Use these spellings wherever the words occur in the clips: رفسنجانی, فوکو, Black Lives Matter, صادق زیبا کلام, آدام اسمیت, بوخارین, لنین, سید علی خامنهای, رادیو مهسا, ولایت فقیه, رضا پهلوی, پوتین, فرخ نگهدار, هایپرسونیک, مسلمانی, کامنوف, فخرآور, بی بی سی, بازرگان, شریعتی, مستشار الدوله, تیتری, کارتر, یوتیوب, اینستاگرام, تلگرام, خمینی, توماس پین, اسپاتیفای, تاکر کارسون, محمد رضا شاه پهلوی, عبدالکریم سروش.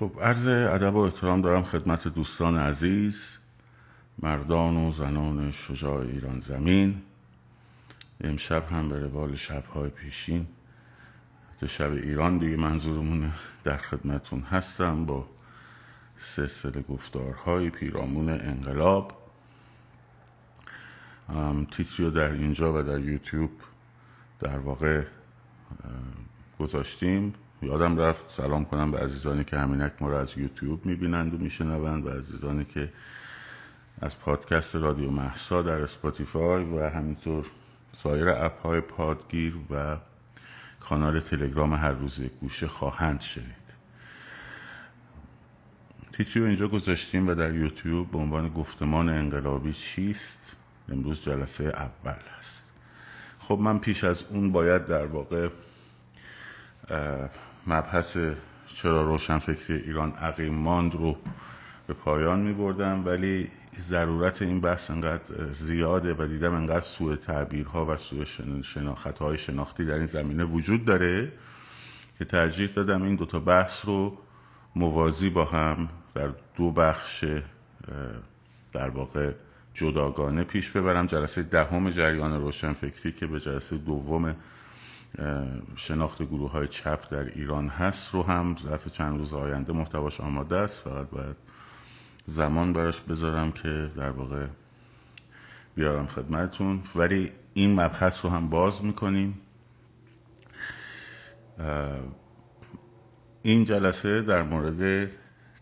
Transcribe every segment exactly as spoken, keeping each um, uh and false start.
خب عرض ادب و احترام دارم خدمت دوستان عزیز، مردان و زنان شجاع ایران زمین. امشب هم به روال شب‌های پیشین، حتی شب ایران دیگه منظورمونه، در خدمتون هستم با سلسله گفتارهای پیرامون انقلاب. تیتری رو در اینجا و در یوتیوب در واقع گذاشتیم. یادم رفت سلام کنم به عزیزانی که همینک ما رو از یوتیوب میبینند و میشنوند و عزیزانی که از پادکست رادیو مهسا در اسپاتیفای و همینطور سایر اپ‌های پادگیر و کانال تلگرام هر روز یک گوشه خواهند شنید. تیتری رو اینجا گذاشتیم و در یوتیوب به عنوان گفتمان انقلابی چیست؟ امروز جلسه اول هست. خب من پیش از اون باید در واقع مبحث چرا روشنفکری ایران عقیم ماند رو به پایان می بردم، ولی ضرورت این بحث انقدر زیاده و دیدم انقدر سوء تعبیرها و سوء شناختهای شناختی در این زمینه وجود داره که ترجیح دادم این دوتا بحث رو موازی با هم در دو بخش در واقع جداگانه پیش ببرم. جلسه دهم جریان روشنفکری که به جلسه دوم شناخت گروه‌های چپ در ایران هست رو هم ظرف چند روز آینده محتواش آماده است، فقط باید زمان براش بذارم که در واقع بیارم خدمتتون، ولی این مبحث رو هم باز می‌کنیم. این جلسه در مورد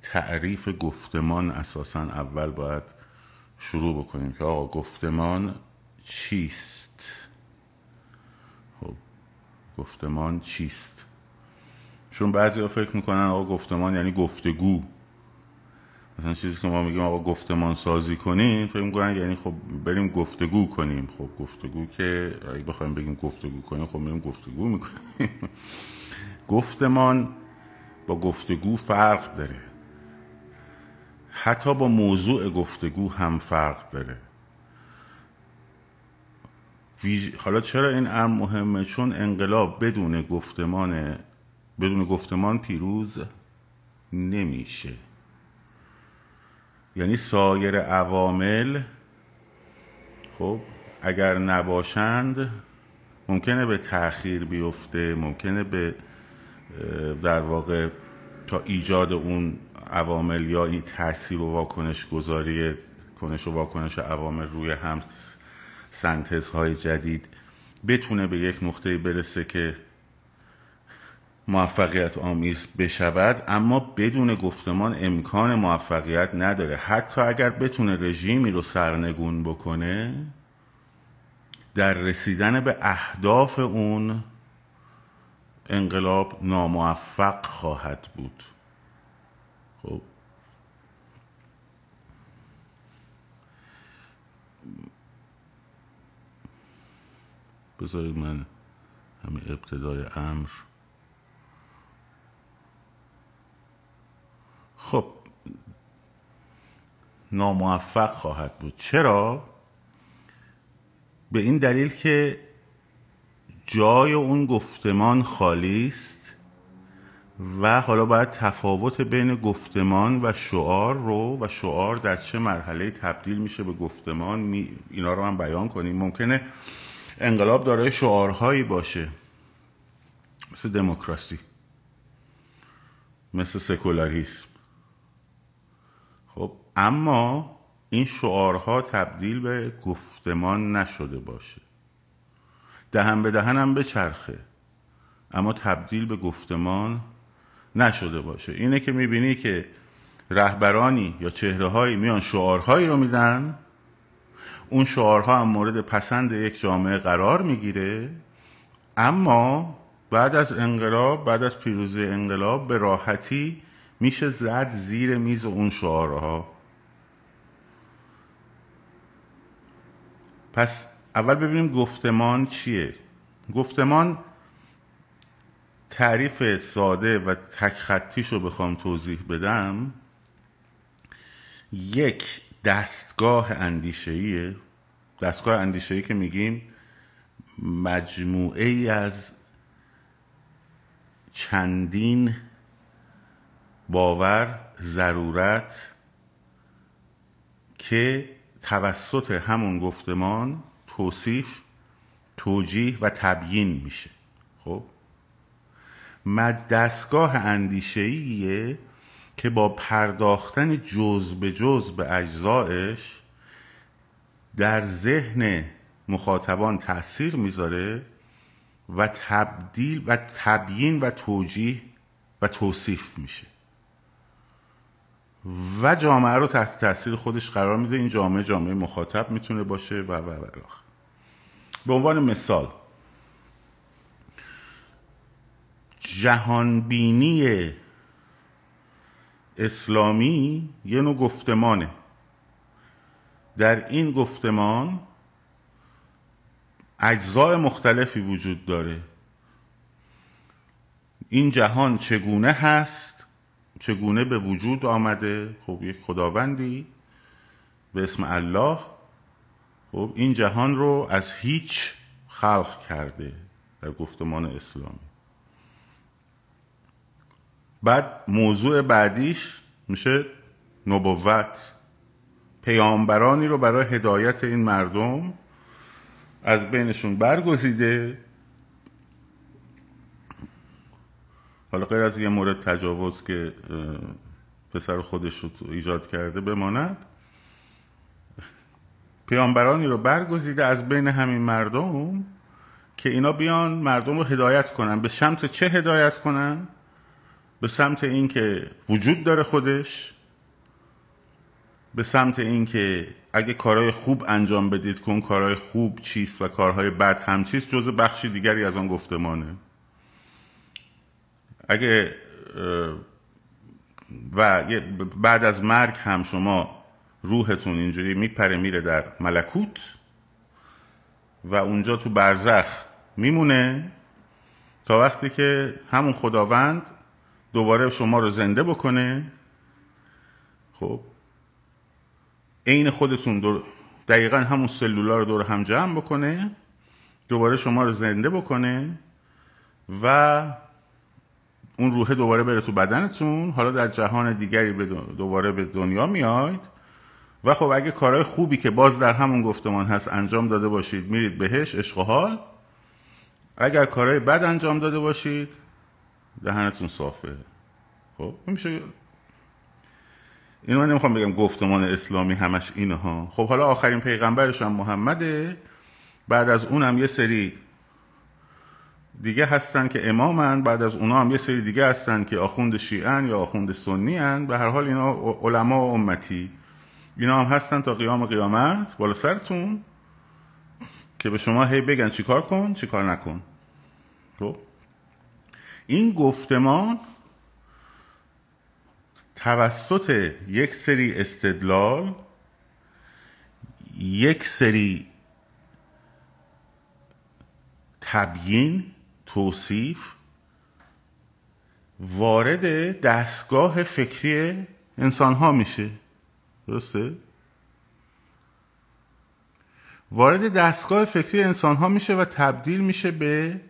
تعریف گفتمان اساساً اول باید شروع بکنیم که آقا گفتمان چیست؟ خب گفتمان چیست؟ چون بعضی‌ها فکر می‌کنن آقا گفتمان یعنی گفتگو، مثلا چیزی که ما میگیم آقا گفتمان سازی کنیم فکر می‌کنن یعنی خب بریم گفتگو کنیم. خب گفتگو که اگه بخوایم بگیم گفتگو کنیم خب میریم گفتگو میکنیم. گفتمان با گفتگو فرق داره، حتی با موضوع گفتگو هم فرق داره. حالا چرا این امر مهمه؟ چون انقلاب بدون گفتمان بدون گفتمان پیروز نمیشه. یعنی سایر عوامل خب اگر نباشند ممکنه به تأخیر بیفته، ممکنه به در واقع تا ایجاد اون عوامل یا این تأثیر و واکنش گذاری کنش و واکنش عوامل روی هم سنتزهای جدید بتونه به یک نقطه برسه که موفقیت آمیز بشود، اما بدون گفتمان امکان موفقیت نداره. حتی اگر بتونه رژیمی رو سرنگون بکنه، در رسیدن به اهداف اون انقلاب ناموفق خواهد بود. خب بذارید من همین ابتدای امر. خب ناموفق خواهد بود. چرا؟ به این دلیل که جای اون گفتمان خالی است و حالا باید تفاوت بین گفتمان و شعار رو و شعار در چه مرحله تبدیل میشه به گفتمان می اینا رو هم بیان کنیم. ممکنه انقلاب دارای شعارهایی باشه مثل دموکراسی، مثل سکولاریسم، خب اما این شعارها تبدیل به گفتمان نشده باشه، دهن به دهن هم بچرخه اما تبدیل به گفتمان نشده باشه. اینه که میبینی که رهبرانی یا چهره‌هایی میان شعارهایی رو میدن، اون شعارها هم مورد پسند یک جامعه قرار میگیره، اما بعد از انقلاب، بعد از پیروزی انقلاب به راحتی میشه زد زیر میز اون شعارها. پس اول ببینیم گفتمان چیه. گفتمان تعریف ساده و تک خطیش رو بخوام توضیح بدم، یک دستگاه اندیشه‌ایه. دستگاه اندیشه‌ای که میگیم مجموعه ای از چندین باور، ضرورت که توسط همون گفتمان توصیف، توجیه و تبیین میشه. خب مد دستگاه اندیشه‌ایه که با پرداختن جزء به جزء به اجزایش در ذهن مخاطبان تأثیر میذاره و تبدیل و تبیین و توجیه و توصیف میشه و جامعه رو تحت تأثیر خودش قرار میده. این جامعه جامعه مخاطب میتونه باشه و و و به عنوان مثال جهانبینی اسلامی یه نوع گفتمانه. در این گفتمان اجزای مختلفی وجود داره. این جهان چگونه هست؟ چگونه به وجود آمده؟ خب یک خداوندی به اسم الله خب این جهان رو از هیچ خلق کرده در گفتمان اسلامی. بعد موضوع بعدیش میشه نبوت، پیامبرانی رو برای هدایت این مردم از بینشون برگزیده. حالا غیر از یه مورد تجاوز که پسر خودش رو ایجاد کرده بماند، پیامبرانی رو برگزیده از بین همین مردم که اینا بیان مردم رو هدایت کنن. به سمت چه هدایت کنن؟ به سمت این که وجود داره خودش، به سمت این که اگه کارهای خوب انجام بدید که اون کارهای خوب چیست و کارهای بد هم چیست، جزء بخشی دیگری از آن گفتمانه. اگه و بعد از مرگ هم شما روحتون اینجوری میپره میره در ملکوت و اونجا تو برزخ میمونه تا وقتی که همون خداوند دوباره شما رو زنده بکنه. خب این خودتون دور دقیقا همون سلولا رو دور هم جمع بکنه، دوباره شما رو زنده بکنه و اون روح دوباره بره تو بدنتون. حالا در جهان دیگری دوباره به دنیا میاید و خب اگه کارهای خوبی که باز در همون گفتمان هست انجام داده باشید میرید بهش، عشق و حال. اگر کارهای بد انجام داده باشید دهنتون صافه. خب میشه. اینو من نمیخوام بگم گفتمان اسلامی همش اینه ها. خب حالا آخرین پیغمبرش هم محمده، بعد از اون هم یه سری دیگه هستن که امامن، بعد از اونا هم یه سری دیگه هستن که آخوند شیعن یا آخوند سنی هن. به هر حال اینا علما و امتی اینا هم هستن تا قیام قیامت بالا سرتون که به شما هی بگن چی کار کن چی کار نکن. خب این گفتمان توسط یک سری استدلال، یک سری تبیین، توصیف وارد دستگاه فکری انسان ها میشه. درسته؟ وارد دستگاه فکری انسان ها میشه و تبدیل میشه به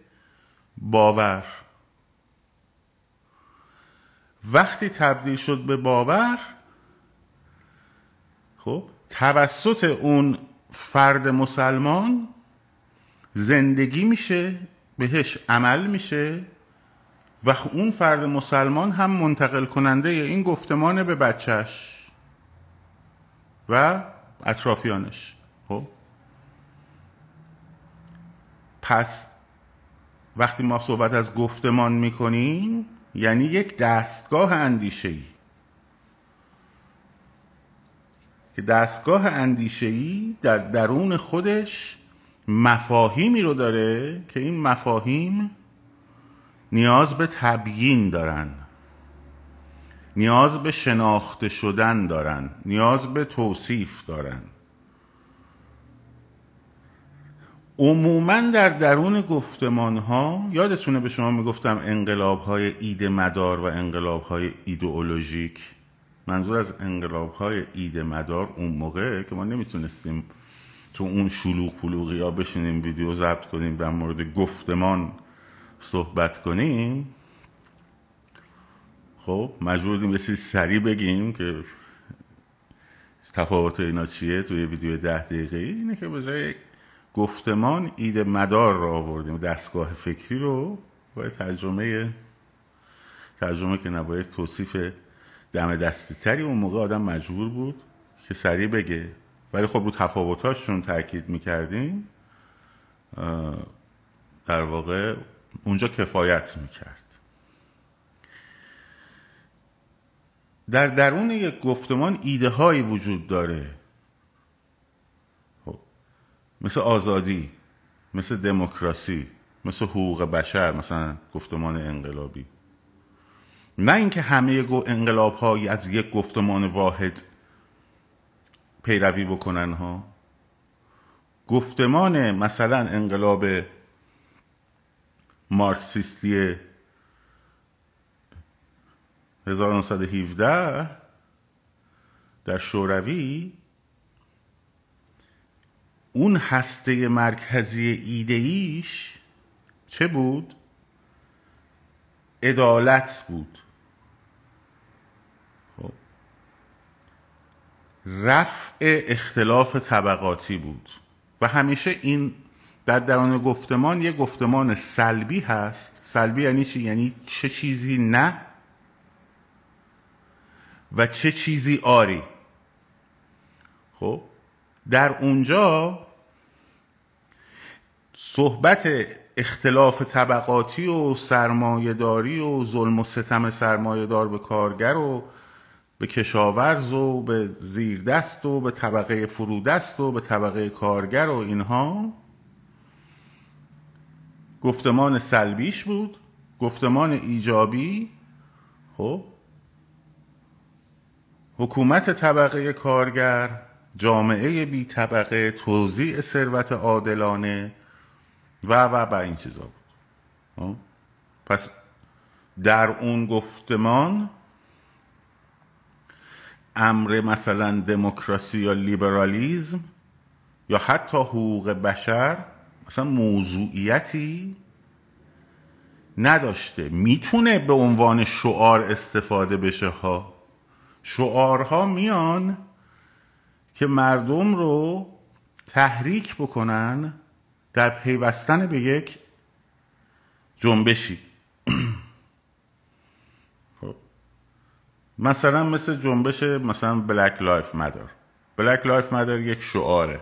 باور. وقتی تبدیل شد به باور، خب توسط اون فرد مسلمان زندگی میشه، بهش عمل میشه و اون فرد مسلمان هم منتقل کننده این گفتمان به بچهش و اطرافیانش. خب پس وقتی ما صحبت از گفتمان میکنیم یعنی یک دستگاه اندیشه‌ای که دستگاه اندیشه‌ای در درون خودش مفاهیمی رو داره که این مفاهیم نیاز به تبیین دارن، نیاز به شناخته شدن دارن، نیاز به توصیف دارن. عموماً در درون گفتمان‌ها، یادتونه به شما میگفتم انقلاب‌های ایده مدار و انقلاب‌های ایدئولوژیک، منظور از انقلاب‌های ایده مدار اون موقع که ما نمیتونستیم تو اون شلوغ پلوغی ها بشینیم ویدیو ضبط کنیم در مورد گفتمان صحبت کنیم. خب مجبور بودیم یه چیز سریع بگیم که تفاوت اینا چیه توی ویدیو ده دقیقه‌ای. اینه که به جای گفتمان ایده مدار رو آوردیم، دستگاه فکری رو با ترجمه ترجمه که نباید توصیف دم دستی تری. اون موقع آدم مجبور بود که سریع بگه، ولی خب رو تفاوتاشون تاکید میکردیم، در واقع اونجا کفایت میکرد. در درون یک گفتمان ایده هایی وجود داره، مثل آزادی، مثل دموکراسی، مثل حقوق بشر، مثلا گفتمان انقلابی. نه اینکه همه انقلاب هایی از یک گفتمان واحد پیروی بکنن ها. گفتمان مثلا انقلاب مارکسیستی هزار و نهصد و هفده در شوروی، اون هسته مرکزی ایده‌ایش چه بود؟ عدالت بود. خب رفع اختلاف طبقاتی بود و همیشه این در درون گفتمان یه گفتمان سلبی هست. سلبی یعنی چی؟ یعنی چه چیزی نه و چه چیزی آری. خب در اونجا صحبت اختلاف طبقاتی و سرمایه‌داری و ظلم و ستم سرمایه‌دار به کارگر و به کشاورز و به زیردست و به طبقه فرودست و به طبقه کارگر و اینها گفتمان سلبیش بود. گفتمان ایجابی خب حکومت طبقه کارگر، جامعه بی طبقه، توزیع ثروت عادلانه و و و این چیزا بود. پس در اون گفتمان امر مثلا دموکراسی یا لیبرالیزم یا حتی حقوق بشر مثلا موضوعیتی نداشته. میتونه به عنوان شعار استفاده بشه ها. شعارها میان که مردم رو تحریک بکنن در پیوستن به یک جنبشی. مثلا مثل جنبش مثلا Black Lives Matter. Black Lives Matter یک شعاره.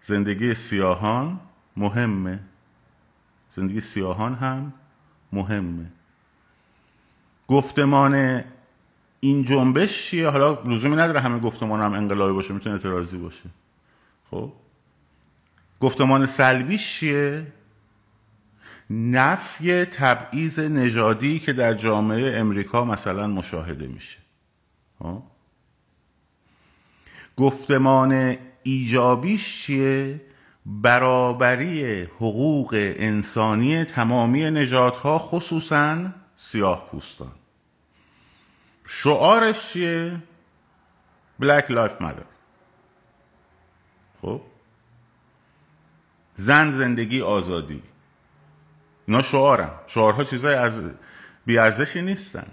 زندگی سیاهان مهمه. زندگی سیاهان هم مهمه. گفتمان این جنبش چیه؟ حالا لزومی نداره همه گفتمان هم انقلابی باشه، میتونه اعتراضی باشه. خب گفتمان سلبیش چیه؟ نفی تبعیض نژادی که در جامعه امریکا مثلا مشاهده میشه. ها؟ گفتمان ایجابیش چیه؟ برابری حقوق انسانی تمامی نژادها خصوصاً سیاه پوستان. شعارش چیه؟ Black Lives Matter. خب زن، زندگی، آزادی، اینا شعارن. شعارها چیزای از بی‌ارزشی نیستن،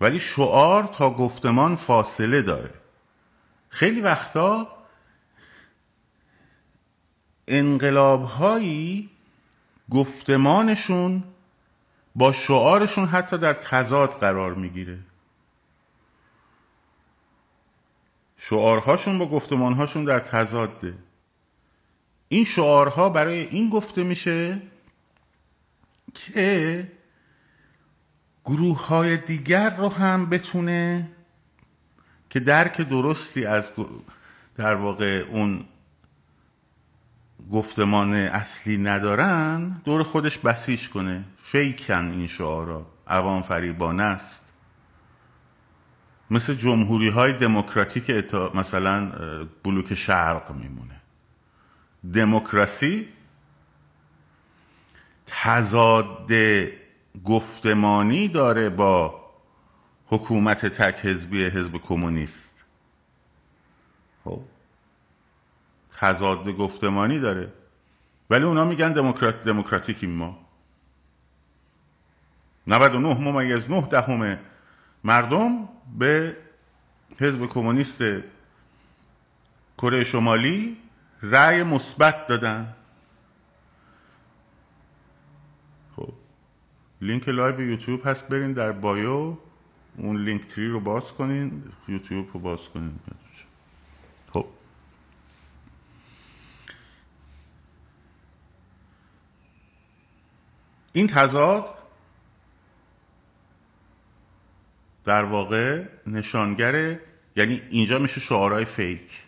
ولی شعار تا گفتمان فاصله داره. خیلی وقتا انقلاب‌هایی گفتمانشون با شعارشون حتی در تضاد قرار میگیره. شعارهاشون با گفتمانهاشون در تضاده. این شعارها برای این گفته میشه که گروه‌های دیگر رو هم بتونه که درک درستی از در واقع اون گفتمان اصلی ندارن دور خودش بسیج کنه. فیکن این شعارا، عوام فریبانه است. مثل جمهوری های دموکراتیک اتا... مثلا بلوک شرق میمونه. دموکراسی تضاد گفتمانی داره با حکومت تک حزبی حزب کمونیست. خب تضاد گفتمانی داره، ولی اونا میگن دموکرات دموکراتیکیم ما. نود و نه ممیز نه دهم مردم به حزب کمونیست کره شمالی رأی مثبت دادن. خب لینک لایو یوتیوب هست، برین در بایو اون لینک تری رو باز کنین، یوتیوب رو باز کنین. خب این تضاد در واقع نشانگره، یعنی اینجا میشه شعارهای فیک،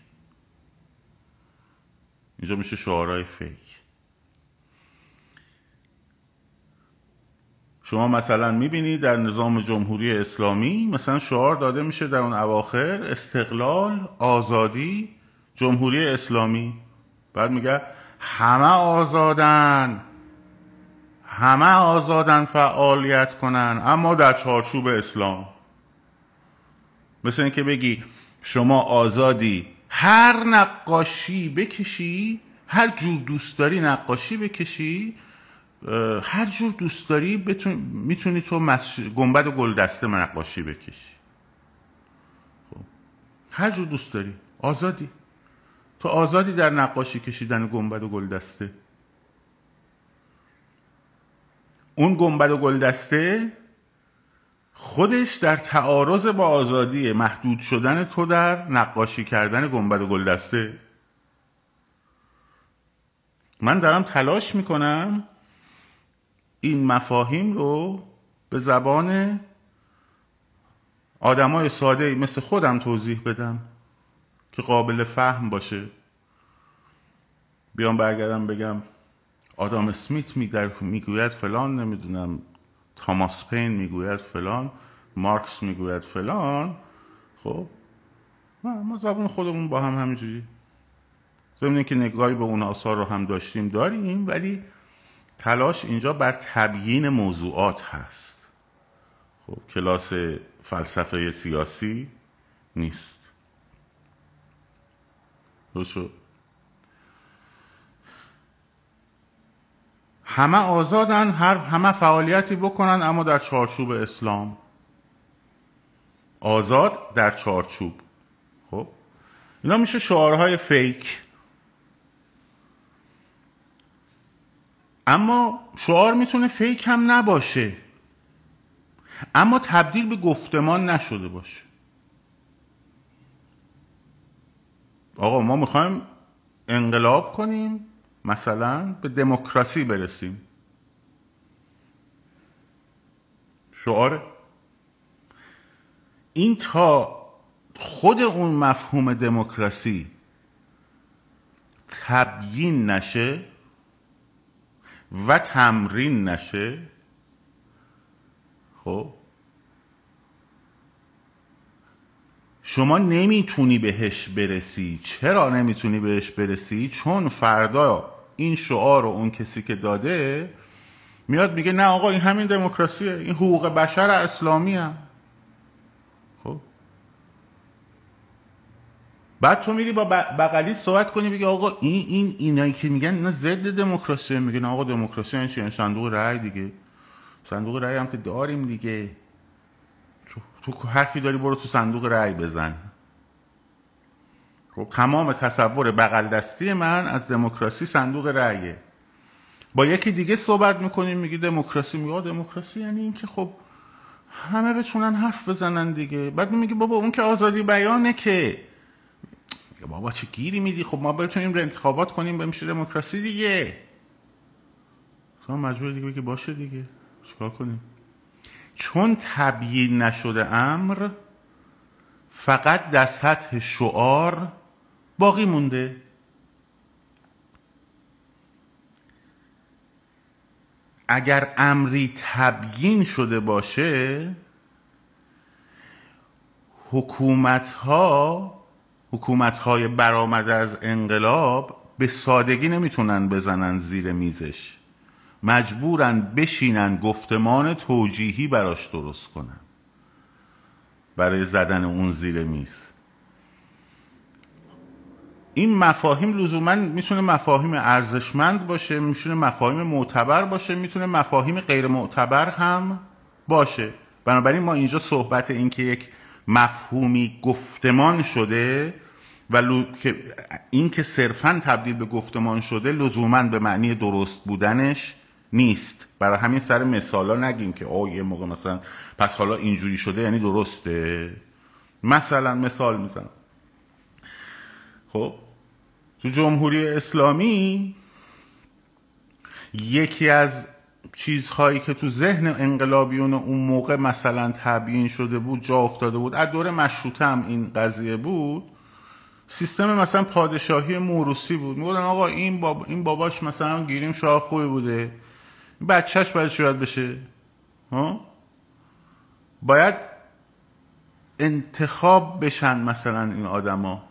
اینجا میشه شعارهای فیک. شما مثلا میبینی در نظام جمهوری اسلامی مثلا شعار داده میشه در اون اواخر استقلال، آزادی، جمهوری اسلامی، بعد میگه همه آزادن، همه آزادن فعالیت کنن اما در چارچوب اسلام. مثل این که بگی شما آزادی هر نقاشی بکشی، هر جور دوست داری نقاشی بکشی، هر جور دوست داری بتون... میتونی تو مس... گنبد و گلدسته نقاشی بکشی. خب هر جور دوست داری آزادی، تو آزادی در نقاشی کشیدن گنبد و گلدسته. اون گنبد و گلدسته خودش در تعارض با آزادی، محدود شدن تو در نقاشی کردن گنبد و گلدسته. من دارم تلاش میکنم این مفاهیم رو به زبان آدمای ساده مثل خودم توضیح بدم که قابل فهم باشه. بیام برگردم بگم آدام اسمیت میگوید فلان، نمیدونم توماس پین میگوید فلان، مارکس میگوید فلان. خب ما زبان خودمون با هم همینجوری، ضمن که نگاهی به اون آثار رو هم داشتیم داریم، ولی تلاش اینجا بر تبیین موضوعات هست. خب کلاس فلسفه سیاسی نیست. درست. همه آزادن، هر همه فعالیتی بکنن اما در چارچوب اسلام. آزاد در چارچوب. خب اینا میشه شعارهای فیک. اما شعار میتونه فیک هم نباشه، اما تبدیل به گفتمان نشده باشه. آقا ما میخوایم انقلاب کنیم، مثلا به دموکراسی برسیم، شعار این تا خود اون مفهوم دموکراسی تبیین نشه و تمرین نشه، خب شما نمیتونی بهش برسی. چرا نمیتونی بهش برسی؟ چون فردا این شعار رو اون کسی که داده میاد میگه نه آقا این همین دموکراسیه، این حقوق بشر اسلامیه. خب بعد تو میری با بغلی صحبت کنی بگی آقا این این اینایی که میگن اینا ضد دموکراسیه، میگن آقا دموکراسی یعنی چی؟ صندوق رأی دیگه. صندوق رأی هم که داریم دیگه، تو حرفی داری برو تو صندوق رأی بزن. خب تمام تصور بغل دستی من از دموکراسی صندوق رأیه. با یکی دیگه صحبت میکنیم میگی دموکراسی، میگه دموکراسی یعنی این که خب همه بتونن حرف بزنن دیگه. بعد میگه بابا اون که آزادی بیانه که، میگه بابا چه گیری میدی، خب ما بتونیم رو انتخابات کنیم بمیشه دموکراسی دیگه. شما مجبور دیگه بگی باشه دیگه، چیکار کنیم؟ چون تبیین نشده امر فقط در سطح شعار باقی مونده. اگر امری تبیین شده باشه، حکومت‌ها، حکومت‌های برآمده از انقلاب به سادگی نمیتونن بزنن زیر میزش، مجبورن بشینن گفتمان توجیهی براش درست کنن برای زدن اون زیر میز. این مفاهیم لزوما میتونه مفاهیم ارزشمند باشه، میتونه مفاهیم معتبر باشه، میتونه مفاهیم غیر معتبر هم باشه. بنابراین ما اینجا صحبت این که یک مفهومی گفتمان شده و لو... این که صرفاً تبدیل به گفتمان شده لزوماً به معنی درست بودنش نیست. برای همین سر مثالا نگیم که آه یه موقع مثلا پس حالا اینجوری شده یعنی درسته. مثلا مثال میزنم، خب تو جمهوری اسلامی یکی از چیزهایی که تو ذهن انقلابیون اون موقع مثلا تبیین شده بود، جا افتاده بود، از دوره مشروطه هم این قضیه بود، سیستم مثلا پادشاهی موروثی بود. میگفتن آقا این بابا، این باباش مثلا گیریم شاه خوبی بوده، بچهش باید چی باید بشه؟ ها؟ باید انتخاب بشن مثلا این آدما.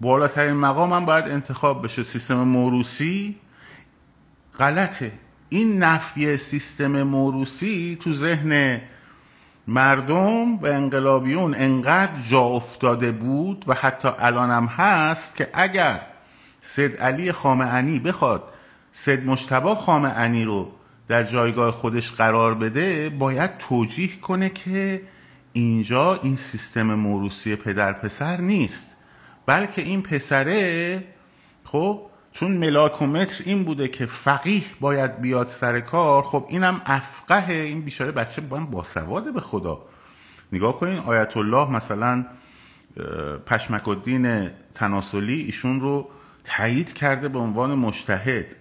بالاترین مقام هم باید انتخاب بشه. سیستم موروثی غلطه. این نفی سیستم موروثی تو ذهن مردم و انقلابیون انقدر جا افتاده بود و حتی الانم هست که اگر سید علی خامعنی بخواد سید مجتبی خامعنی رو در جایگاه خودش قرار بده، باید توجیه کنه که اینجا این سیستم موروثی پدر پسر نیست، بلکه این پسره، خب چون ملاکومتر این بوده که فقیه باید بیاد سر کار، خب اینم افقه، این بیچاره بچه باسواده به خدا. نگاه کنین آیت الله مثلا پشمک الدین تناسلی ایشون رو تایید کرده به عنوان مجتهد.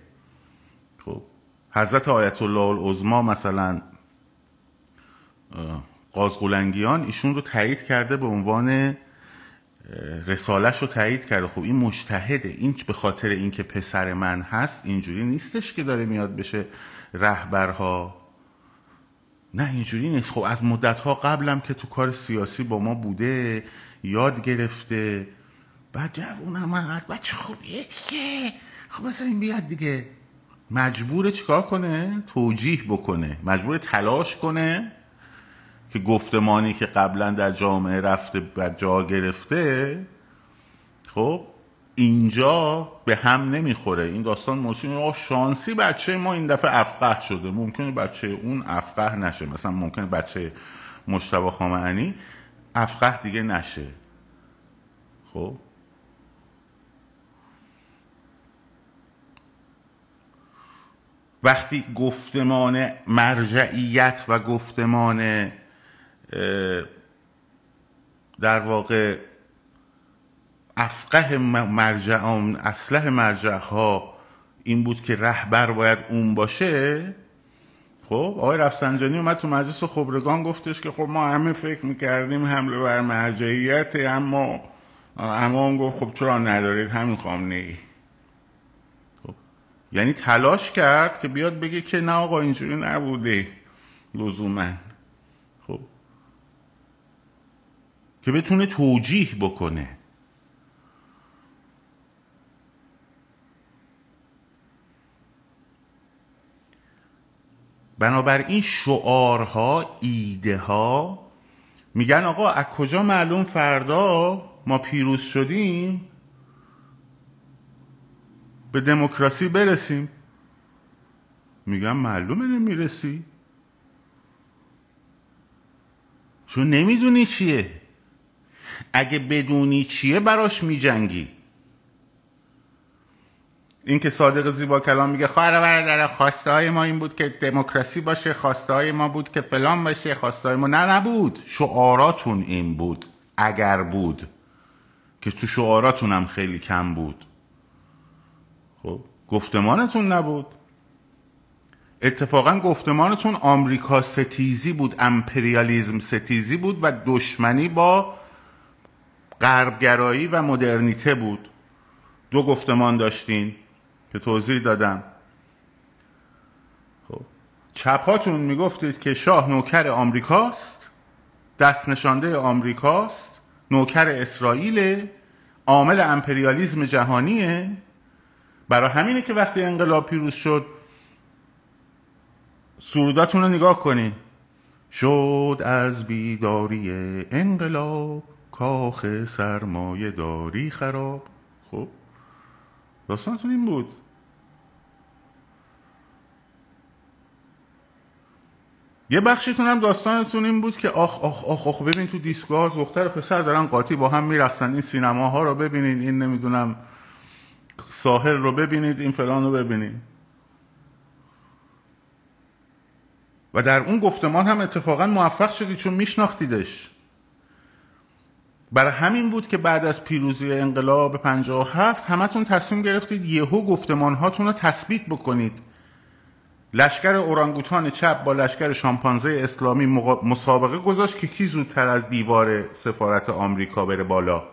خب حضرت آیت الله العظما مثلا قازقلنگیان ایشون رو تایید کرده به عنوان رسالش رو تایید کرده. خب این مجتهده، این به خاطر اینکه پسر من هست اینجوری نیستش که داره میاد بشه رهبرها، نه اینجوری نیست. خب از مدتها قبلم که تو کار سیاسی با ما بوده، یاد گرفته، بعد جوونم هست، بچه خوبیه دیگه، خب مثلا این بیاد دیگه. مجبوره چیکار کنه؟ توجیه بکنه، مجبوره تلاش کنه که گفتمانی که قبلا در جامعه رفته و جا گرفته، خب اینجا به هم نمیخوره. این داستان موسیقی شانسی بچه ما این دفعه افقه شده، ممکنه بچه اون افقه نشه، مثلا ممکنه بچه مجتبی خامعنی افقه دیگه نشه. خب وقتی گفتمان مرجعیت و گفتمان در واقع افقه مرجعان، اصلح مرجع ها این بود که رهبر باید اون باشه، خب آقای رفسنجانی اومد تو مجلس خبرگان گفتش که خب ما همه فکر میکردیم حمله بر مرجعیت، اما اما اون گفت خب چرا ندارید همین خامنه‌ای. خب یعنی تلاش کرد که بیاد بگه که نه آقا اینجوری نبوده لزوماً، که بتونه توجیه بکنه. بنابراین شعارها، ایده ها، میگن آقا از کجا معلوم فردا ما پیروز شدیم به دموکراسی برسیم؟ میگن معلومه نمیرسی، چون نمیدونی چیه. اگه بدونی چیه براش میجنگی. این که صادق زیبا کلام میگه خواهر برادر خواسته های ما این بود که دموکراسی باشه، خواسته های ما بود که فلان باشه، خواسته های ما نه نبود. شعاراتون این بود، اگر بود، که تو شعاراتون هم خیلی کم بود. خب گفتمانتون نبود. اتفاقا گفتمانتون آمریکا ستیزی بود، امپریالیزم ستیزی بود و دشمنی با غربگرایی و مدرنیته بود. دو گفتمان داشتین که توضیح دادم. خب چپاتون میگفتید که شاه نوکر آمریکاست، دست نشانده آمریکاست، نوکر اسرائیله، عامل امپریالیزم جهانیه. برای همینه که وقتی انقلاب پیروز شد سروداتون رو نگاه کنین، شد از بیداری انقلاب کاخ سرمایه داری خراب. خب داستانتون این بود. یه بخشیتون هم داستانتون این بود که آخ آخ آخ, آخ ببین تو دیسکوها دختر و پسر دارن قاطی با هم میرقصن، این سینماها رو ببینید، این نمیدونم ساحل رو ببینید، این فلان رو ببینید. و در اون گفتمان هم اتفاقا موفق شدید چون میشناختیدش. برای همین بود که بعد از پیروزی انقلاب پنجاه و هفت همتون تصمیم گرفتید یهو گفتمان هاتون رو تثبیت بکنید. لشکر اورانگوتان چپ با لشکر شامپانزه اسلامی مقا... مسابقه گذاشت که کی زودتر از دیوار سفارت آمریکا بره بالا.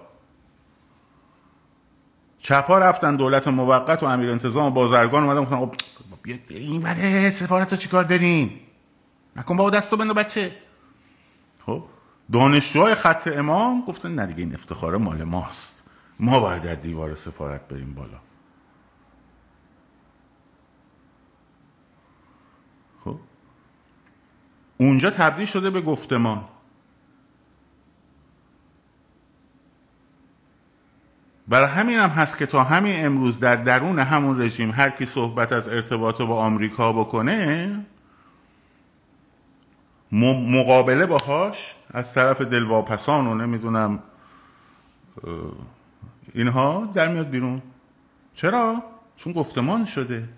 چپا رفتن دولت موقت و امیرانتظام و بازرگان اومدن گفتن خب بیا این بره سفارت رو چیکار دارین؟ نکن با دستو بند بچه. خب دانشجوهای خط امام گفتن نه دیگه این افتخار مال ماست، ما باید از دیوار سفارت بریم بالا. خب اونجا تبدیل شده به گفتمان. برای همین هم هست که تا همین امروز در درون همون رژیم هر کی صحبت از ارتباط با آمریکا بکنه مقابله باهاش از طرف دلواپسان و نمیدونم اینها در میاد بیرون. چرا؟ چون گفتمان شده.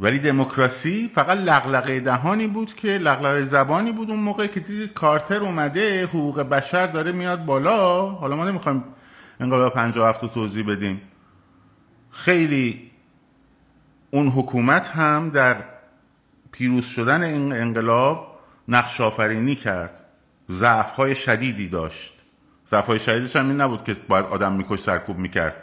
ولی دموکراسی فقط لغلغه دهانی بود که لغلغه زبانی بود اون موقع که دیدید کارتر اومده، حقوق بشر داره میاد بالا. حالا ما نمیخوایم انقلاب پنجاه و هفت رو توضیح بدیم، خیلی اون حکومت هم در پیروز شدن این انقلاب نقش آفرینی کرد، ضعف‌های شدیدی داشت. ضعف‌های شدیدش هم این نبود که باید آدم میکش سرکوب میکرد،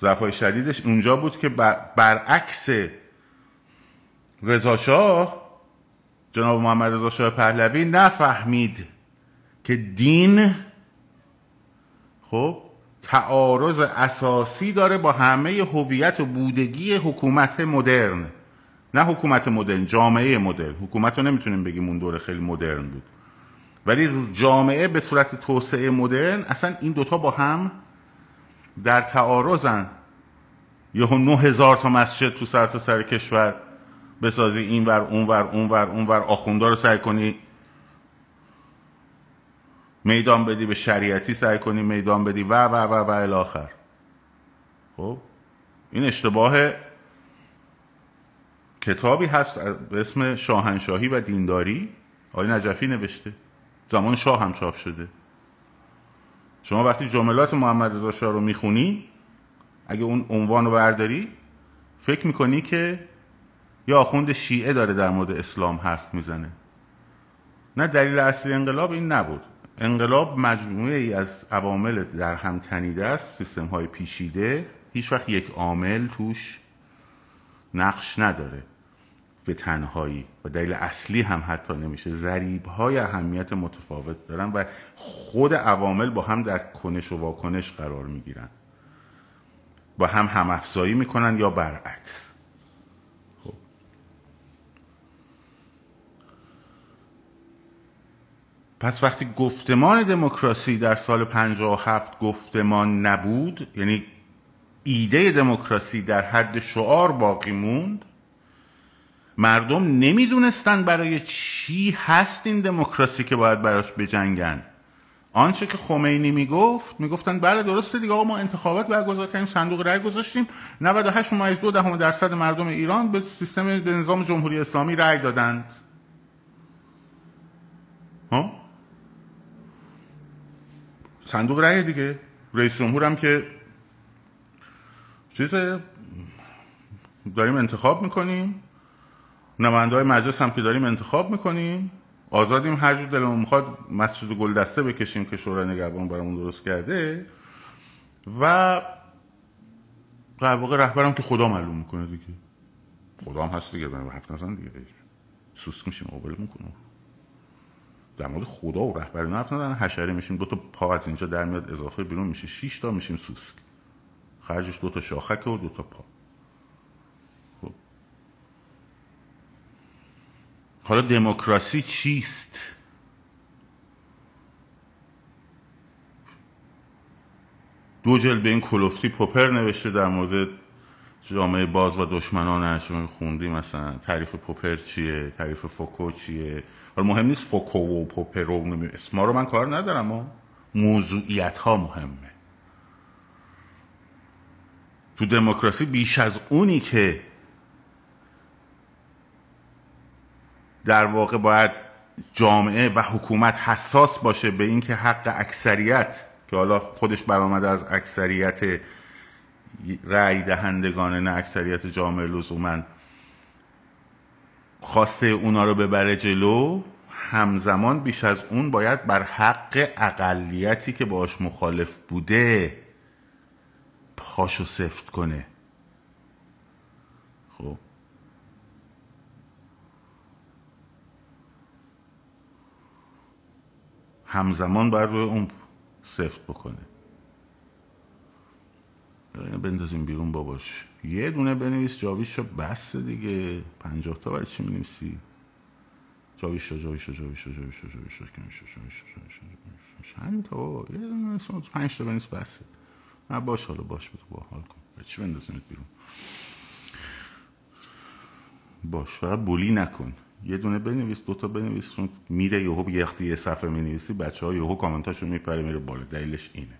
ضعف‌های شدیدش اونجا بود که برعکس رضا شاه، جناب محمد رضا شاه پهلوی نفهمید که دین خب تعارض اساسی داره با همه هویت و بودگی حکومت مدرن. نه حکومت مدرن، جامعه مدرن. حکومت رو نمیتونیم بگیم اون دوره خیلی مدرن بود، ولی جامعه به صورت توسعه مدرن اصلا این دوتا با هم در تعارضن. یهو نه هزار تا مسجد تو سر تا سر کشور بسازی، این ور اون ور اون ور اون ور آخوندا رو سعی کنی میدان بدی، به شریعتی سعی کنی میدان بدی و و و و الاخر. خب این اشتباه کتابی هست به اسم شاهنشاهی و دینداری، آقای نجفی نوشته، زمان شاه هم چاپ شده. شما وقتی جملات محمد رضا شاه رو میخونی اگه اون عنوان رو برداری فکر میکنی که یا آخوند شیعه داره در مورد اسلام حرف میزنه. نه، دلیل اصلی انقلاب این نبود. انقلاب مجموعه ای از عوامل در هم تنیده است، سیستم های پیچیده، هیچ وقت یک عامل توش نقش نداره به تنهایی و دلیل اصلی هم حتی نمیشه. ضریب های اهمیت متفاوت دارن و خود عوامل با هم در کنش و واکنش قرار میگیرن، با هم هم افزایی میکنن یا برعکس. خب پس وقتی گفتمان دموکراسی در سال پنجاه و هفت گفتمان نبود، یعنی ایده دموکراسی در حد شعار باقی موند، مردم نمیدونستن برای چی هست این دموکراسی که باید براش بجنگن. آنچه که خمینی میگفت، میگفتن بله درسته دیگه آقا ما انتخابات برگزار کردیم، صندوق رای گذاشتیم، نود و هشت ممیز دو دهم درصد مردم ایران به سیستم به نظام جمهوری اسلامی رای دادند. ها؟ صندوق رای دیگه، رئیس جمهورم که چیزه داریم انتخاب میکنیم، نماینده های مجلس هم که داریم انتخاب میکنیم، آزادیم هر جور دلمون میخواد مسجد گلدسته بکشیم که شورای نگهبان برامون درست کرده و در واقع رهبرم که خدا معلوم میکنه دیگه، خدا هم هست دیگه، من حرف نزن دیگه، سوسک میشیم، قابلمون کنه. در مورد خدا و رهبر نه حرف نزن، حشره میشیم، دو تا پا از اینجا در میاد اضافه بیرون میشه شش تا، میشیم سوسک، خرجش دو تا شاخک و دو تا پا. حالا دموکراسی چیست؟ دو جلد به این کلوفتی پوپر نوشته در مورد جامعه باز و دشمنانش رو خوندی، مثلا تعریف پوپر چیه، تعریف فوکو چیه. حالا مهم نیست فوکو و پوپر و اسما رو من کار ندارم، اما موضوعیت ها مهمه. تو دموکراسی بیش از اونی که در واقع باید جامعه و حکومت حساس باشه به این که حق اکثریت که حالا خودش برآمده از اکثریت رأی دهندگان، نه اکثریت جامعه لزوماً، خواسته اونا رو ببره جلو، همزمان بیش از اون باید بر حق اقلیتی که باش مخالف بوده پاشو سفت کنه. خب همزمان باید روی اون سفت بکنه. بندازیم بیرون باباش، یه دونه بنویس جاویشو بس دیگه. پنجاه تا برای چی می‌نویسی؟ جاویشو جاویشو جاویشو جاویشو جاویشو جاویشو جاویشو جاویشو چند تا؟ یه دونه اسم پنج تا بنویس بس. نه باش، حالا باش بتو باحال کن. برای چی بندازیمت بیرون؟ باش فقط بولی نکن. یه دونه بنویس، دو تا بنویس، چون میره یهو یختی یه صفحه می‌نویسی بچه‌ها یهو کامنتاشو میپره میره بالا. دلیلش اینه.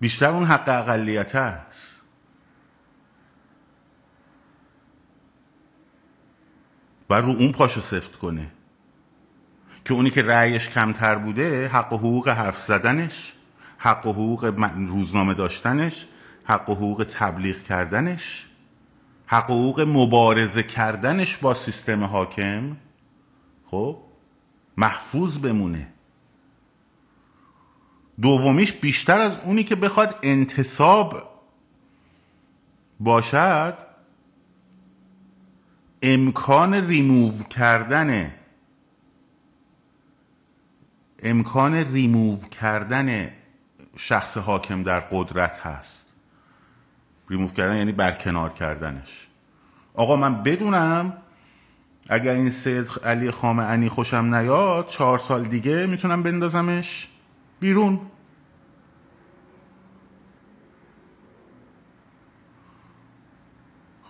بیشتر اون حق اقلیت هست. باید رو اون پاشو سفت کنه که اونی که رأیش کمتر بوده حق و حقوق حرف زدنش، حق و حقوق روزنامه داشتنش، حق و حقوق تبلیغ کردنش، حق و حقوق مبارزه کردنش با سیستم حاکم خب محفوظ بمونه. دومیش بیشتر از اونی که بخواد انتصاب باشد، امکان ریموو کردن امکان ریموو کردن شخص حاکم در قدرت هست. ریموو کردن یعنی برکنار کردنش. آقا من بدونم اگر این سید علی خامنه‌ای خوشم نیاد چهار سال دیگه میتونم بندازمش بیرون.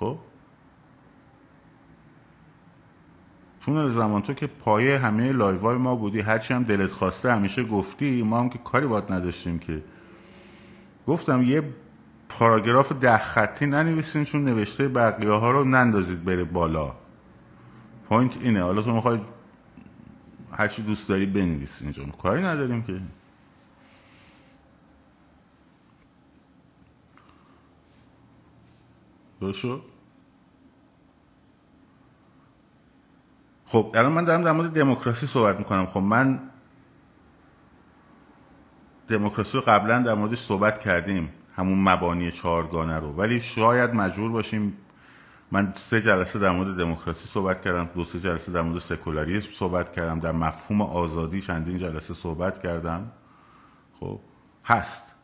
خب چون زمان تو که پایه همه لایوهای ما بودی، هرچی هم دلت خواسته همیشه گفتی، ما هم که کاری باید نداشتیم. که گفتم یه پاراگراف ده خطی ننویسین چون نوشته بقیه ها رو نندازید بره بالا. پوینت اینه. حالا تو میخوای هرچی دوست داری بنویسین، اینجا کاری نداریم که. درشو؟ خب الان من دارم در مورد دموکراسی صحبت میکنم. خب من دموکراسی رو قبلا در موردش صحبت کردیم، همون مبانی چهارگانه رو، ولی شاید مجبور باشیم. من سه جلسه در مورد دموکراسی صحبت کردم، دو سه جلسه در مورد سکولاریسم صحبت کردم، در مفهوم آزادی چندین جلسه صحبت کردم. خب هست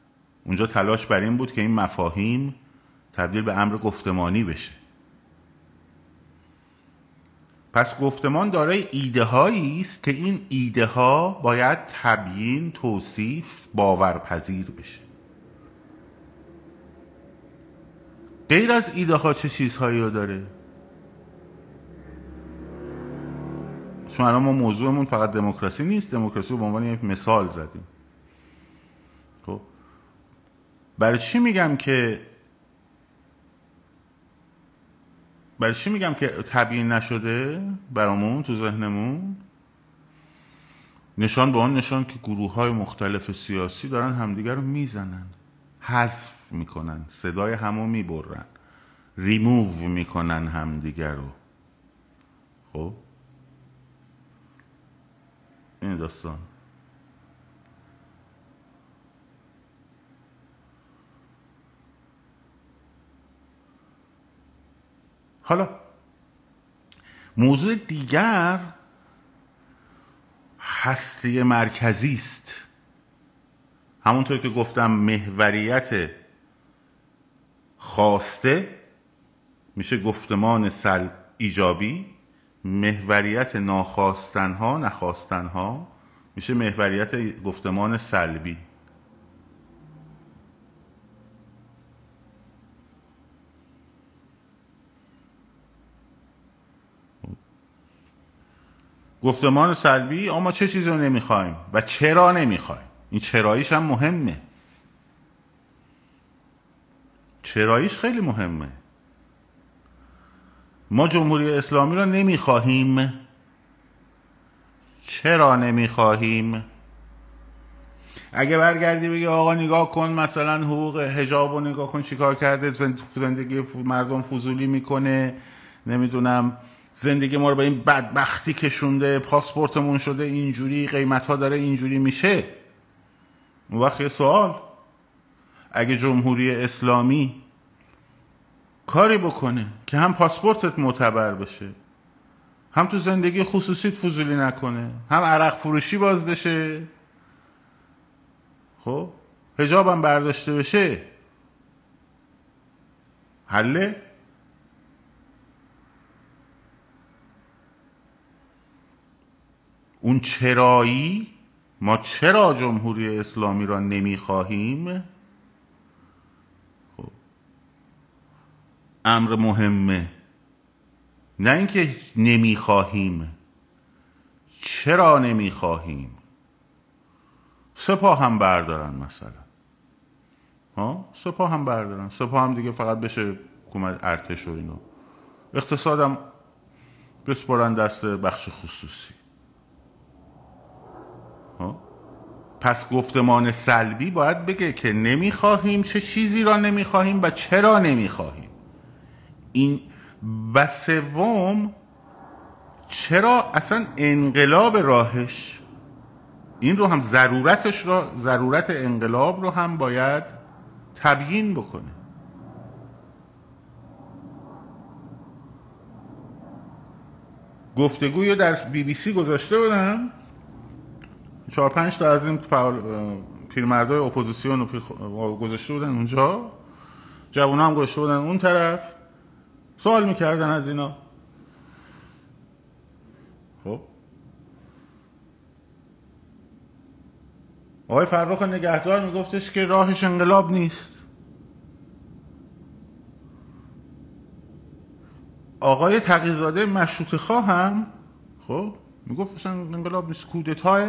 اونجا تلاش بر این بود که این مفاهیم تبدیل به امر گفتمانی بشه. پس گفتمان دارای ایده هایی است که این ایده ها باید تبیین، توصیف، باورپذیر بشه. غیر از ایده ها چه چیزهایی رو داره؟ چون الان ما موضوعمون فقط دموکراسی نیست، دموکراسی رو به عنوان یک مثال زدیم. خب برای چی میگم که برای چی میگم که تبیین نشده برامون تو ذهنمون؟ نشان به آن نشان که گروه های مختلف سیاسی دارن همدیگر رو میزنن، حذف میکنن، صدای همو میبرن، ریموو میکنن همدیگر رو. خب این داستان. حالا موضوع دیگر هستی مرکزی است. همونطور که گفتم محوریت خواسته میشه گفتمان سلب ایجابی، محوریت ناخواستنها نخواستنها میشه محوریت گفتمان سلبی. گفتمان سلبی اما چه چیزی رو نمیخوایم و چرا نمیخوایم. این چراییش هم مهمه، چراییش خیلی مهمه. ما جمهوری اسلامی رو نمیخواهیم. چرا نمیخواهیم؟ اگه برگردی بگی آقا نگاه کن مثلا حقوق حجاب رو نگاه کن چیکار کرده، زندگی مردم فضولی میکنه، نمیدونم زندگی ما رو به این بدبختی کشونده، پاسپورتمون شده اینجوری، قیمت‌ها داره اینجوری میشه. اون وقت یه سوال، اگه جمهوری اسلامی کاری بکنه که هم پاسپورتت معتبر بشه، هم تو زندگی خصوصیت فضولی نکنه، هم عرق فروشی باز بشه، خب حجابم برداشته بشه، حله؟ اون چرایی، ما چرا جمهوری اسلامی را نمیخواهیم، خب امر مهمه. نه اینکه نمیخواهیم، چرا نمیخواهیم. سپاه هم بردارن مثلا، ها سپاه هم بردارن، سپاه هم دیگه فقط بشه حکومت ارتش و اینو، اقتصادم بسپرن دست بخش خصوصی. پس گفتمان سلبی باید بگه که نمیخواهیم، چه چیزی را نمیخواهیم و چرا نمیخواهیم. این و سوم، چرا اصلا انقلاب راهش، این رو هم ضرورتش را، ضرورت انقلاب رو هم باید تبیین بکنه. گفتگویی در بی بی سی گذاشته بودم، چهار پنج تا از این فعال پیرمردای اپوزیسیون رو گذاشته بودن اونجا، جوونا هم گذاشته بودن اون طرف، سوال میکردن از اینا. خب آقای فرخ نگهدار میگفتش که راهش انقلاب نیست. آقای تقی‌زاده مشروطه خواه هم خب میگفتش انقلاب نیست، کودتاه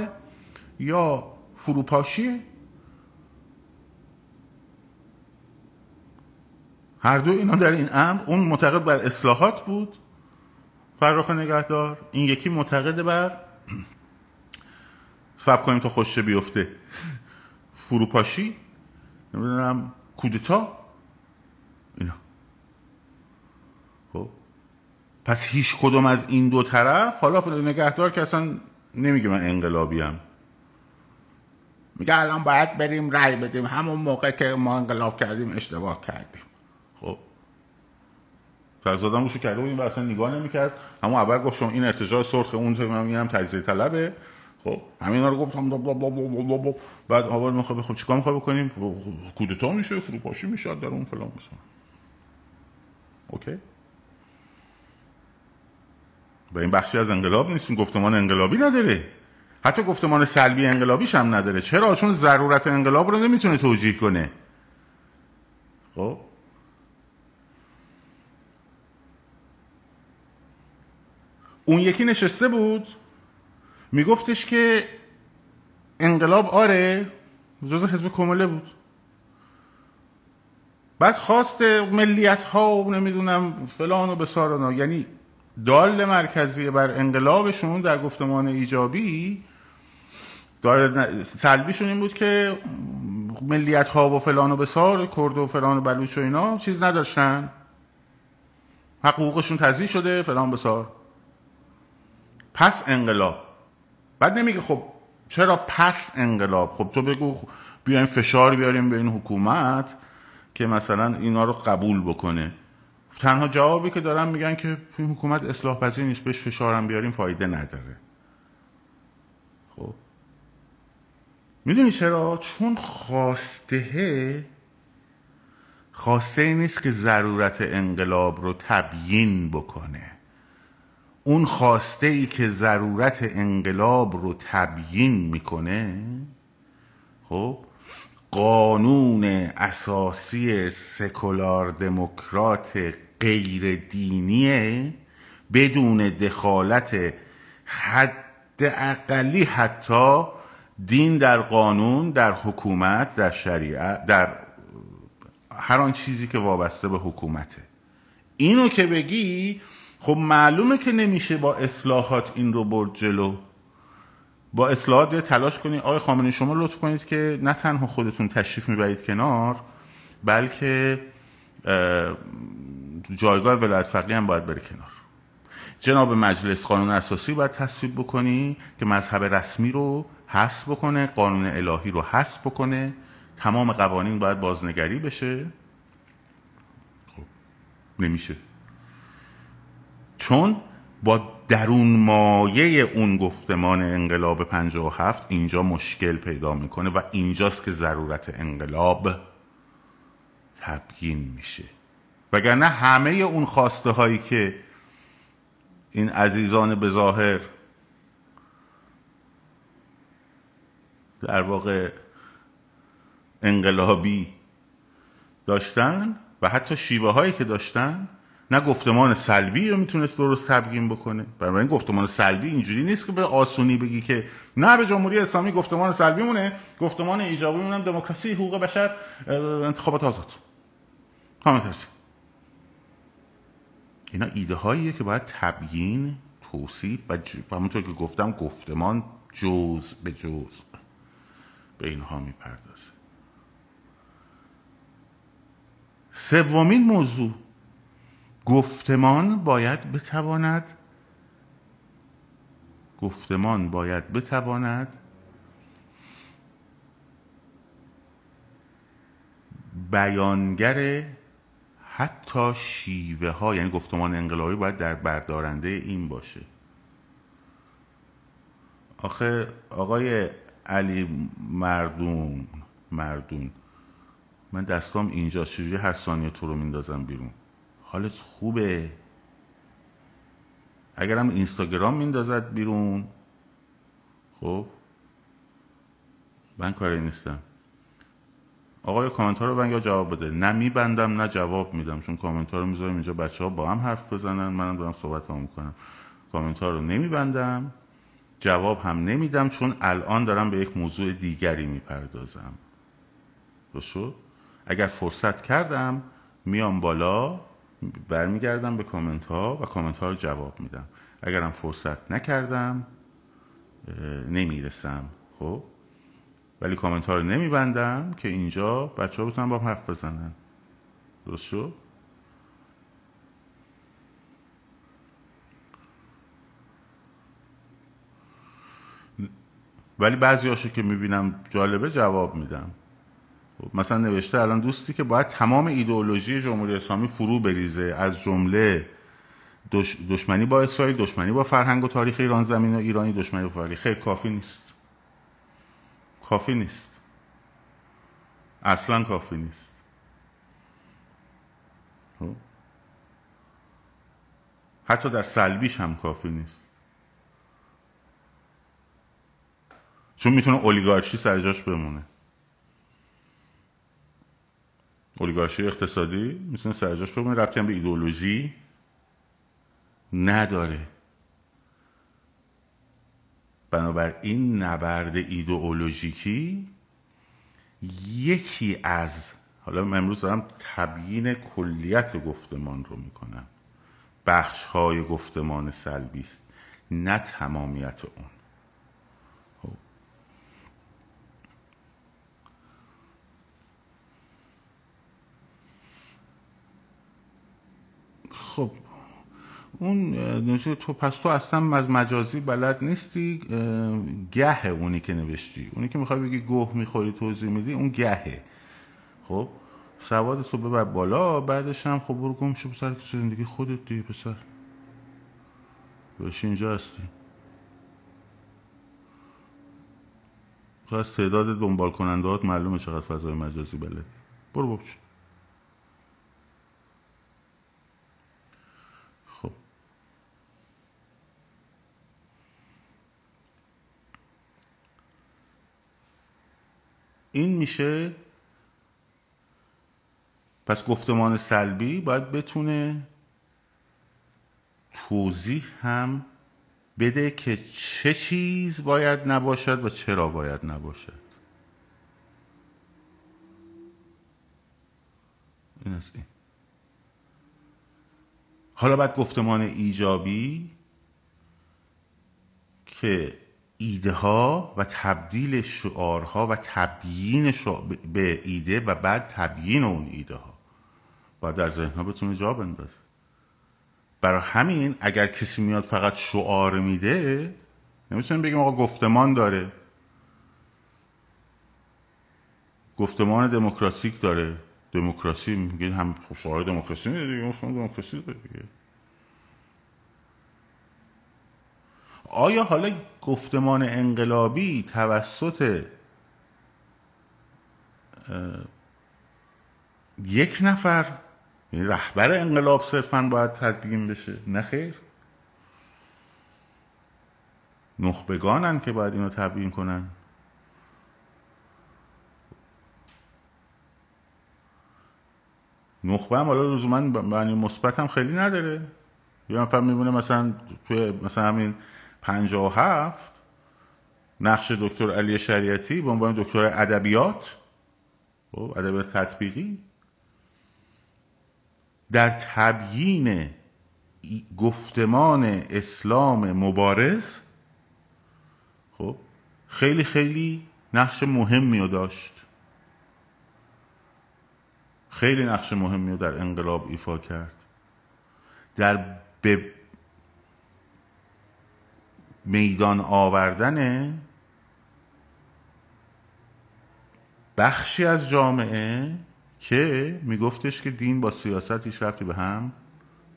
یا فروپاشیه، هر دو اینا در این امر. اون معتقد بر اصلاحات بود فرخ نگهدار، این یکی معتقد بر صبر کنیم تا خوشه بیفته، فروپاشی، نمیدونم کودتا، اینا. خب پس هیچ کدوم از این دو طرف، حالا فرخ نگهدار که اصلا نمیگه من انقلابیم، میگه الان باید بریم رای بدیم، همون موقع که ما انقلاب کردیم اشتباه کردیم. خب فرزادم روشو کرده و این اصلا نگاه نمیکرد، همون اول گفت شما این ارتجاع سرخ، اون تو من میگم تجزیه طلبه، خب همینا رو گفتم بلا بلا بلا بلا بلا. بعد اول میخواد بخوام چیکار میخواد بکنیم، کودتا میشه، فروپاشی میشه، در اون فلان میشه. اوکی، و این بخشی از انقلاب نیست، این گفتمان انقلابی نداره، حتی گفتمان سلبی انقلابیش هم نداره. چرا؟ چون ضرورت انقلاب رو نمیتونه توجیه کنه. خب اون یکی نشسته بود میگفتش که انقلاب آره جزء حزب کمله بود، بعد خواست ملیت ها و نمیدونم فلان و بسارانا، یعنی دال مرکزی بر انقلابشون در گفتمان ایجابی، دال سلبیشون این بود که ملیت ها و فلان و بسار، کرد و فلان و بلوچ و اینا چیز نداشتن، حقوقشون تضییع شده فلان بسار، پس انقلاب. بعد نمیگه خب چرا پس انقلاب، خب تو بگو بیایم فشار بیاریم به این حکومت که مثلا اینا رو قبول بکنه. تنها جوابی که دارن میگن که این حکومت اصلاح پذیر نیست، بهش فشار هم بیاریم فایده نداره. خب میدونی چرا؟ چون خواسته خواسته نیست که ضرورت انقلاب رو تبیین بکنه، اون خواسته ای که ضرورت انقلاب رو تبیین میکنه، خب قانون اساسی سکولار دموکرات غیر دینیه، بدون دخالت حداقلی حتی دین در قانون، در حکومت، در شریعت، در هر آن چیزی که وابسته به حکومته. اینو که بگی خب معلومه که نمیشه با اصلاحات این رو برد جلو. با اصلاحات تلاش کنی آقای خامنه‌ای شما لطف کنید که نه تنها خودتون تشریف میبرید کنار، بلکه جایگاه ولایت فقیه هم باید بره کنار. جناب مجلس قانون اساسی باید تصویب بکنی که مذهب رسمی رو حذف بکنه، قانون الهی رو حذف بکنه، تمام قوانین باید بازنگری بشه. خب نمیشه، چون با درون مایه اون گفتمان انقلاب پنجاه و هفت اینجا مشکل پیدا میکنه و اینجاست که ضرورت انقلاب تبیین میشه. وگرنه همه اون خواسته هایی که این عزیزان به ظاهر در واقع انقلابی داشتن و حتی شیوه هایی که داشتن، نه گفتمان سلبی رو میتونست درست تبیین بکنه. بنابراین گفتمان سلبی اینجوری نیست که به آسونی بگی که نه به جمهوری اسلامی گفتمان سلبی مونه، گفتمان ایجابی مونم دموکراسی، حقوق بشر، انتخابات آزاد، کامنت هست. اینا ایده هاییه که باید تبیین، توصیف و ج... همونطور که گفتم گفتمان جزء به جزء به اینها میپردازه. سومین موضوع، گفتمان باید بتواند گفتمان باید بتواند بیانگر حتی شیوه ها، یعنی گفتمان انقلابی باید در بردارنده این باشه. آخه آقای علی مردون مردون من دستام اینجا، چجوری هر ثانیه تو رو میندازم بیرون؟ حالت خوبه؟ اگرم اینستاگرام میندازد بیرون، خب من کاری نیستم. آقای کامنت ها رو من یا جواب بده، نه میبندم نه جواب میدم، چون کامنت ها رو میذارم اینجا بچه ها با هم حرف بزنن، منم دارم صحبت هم میکنم. کامنت ها رو نمیبندم، جواب هم نمیدم، چون الان دارم به یک موضوع دیگری میپردازم. درست؟ اگر فرصت کردم میام بالا، برمیگردم به کامنت ها و کامنت ها رو جواب میدم. اگرم فرصت نکردم نمیرسم، خب ولی کامنت ها رو نمیبندم که اینجا بچه ها بتونن با هم حرف بزنن. درست شد؟ ولی بعضی هاشو که میبینم جالبه جواب میدم. مثلا نوشته الان دوستی که باید تمام ایدئولوژی جمهوری اسلامی فرو بریزه، از جمله دش... دشمنی با اسرائیل، دشمنی با فرهنگ و تاریخ ایران زمین و ایرانی، دشمنی با فرهنگ. خیلی کافی نیست، کافی نیست، اصلا کافی نیست. حتی در سلبیش هم کافی نیست، چون میتونه اولیگارشی سر جاش بمونه. اولیگارشی اقتصادی میتونه سر جاش بمونه، ربطی هم به ایدئولوژی نداره. بنابراین نبرد ایدئولوژیکی یکی از، حالا من امروز دارم تبیین کلیت گفتمان رو میکنم، بخش‌های گفتمان سلبی است، نه تمامیت اون. خب اون نوشته تو پس تو اصلا از مجازی بلد نیستی، گهه اونی که نوشتی، اونی که میخوای بگی گوه میخوری توضیح میدی، اون گهه. خب سواد تو ببر بالا، بعدش هم خب برو گم شو پسر، که زندگی خودت دیگه پسر، باشه اینجا هستی. تو از تعداد دنبال کنندهات معلومه چقدر فضای مجازی بلدی، برو بابچه. این میشه. پس گفتمان سلبی باید بتونه توضیح هم بده که چه چیز باید نباشد و چرا باید نباشد. این از این. حالا بعد گفتمان ایجابی که ایده ها و تبدیل شعارها و تبیین شعار به ایده و بعد تبیین اون ایده ها باید در ذهن ها بتونه جا بندازه. برای همین اگر کسی میاد فقط شعار میده نمیتونیم بگیم آقا گفتمان داره، گفتمان دموکراتیک داره، دموکراسی میگه، هم شعار دموکراسی میده دیگه، اون دموکراسی داره دیگه. آیا حالا گفتمان انقلابی توسط یک نفر یعنی رهبر انقلاب صرفاً باید تدوین بشه؟ نه خیر، نخبگانن که باید اینو تدوین کنن. نخبه هم حالا لزومن معنی مثبت هم خیلی نداره. یا فهم میبونه مثلا توی مثلا همین پنجاه و هفت نقش دکتر علی شریعتی به عنوان دکتر ادبیات، خب ادبیات تطبیقی، در تبیین گفتمان اسلام مبارز خب خیلی خیلی نقش مهمی رو داشت، خیلی نقش مهمی رو در انقلاب ایفا کرد، در به میدان آوردن بخشی از جامعه که میگفتش که دین با سیاست هیچ ربطی به هم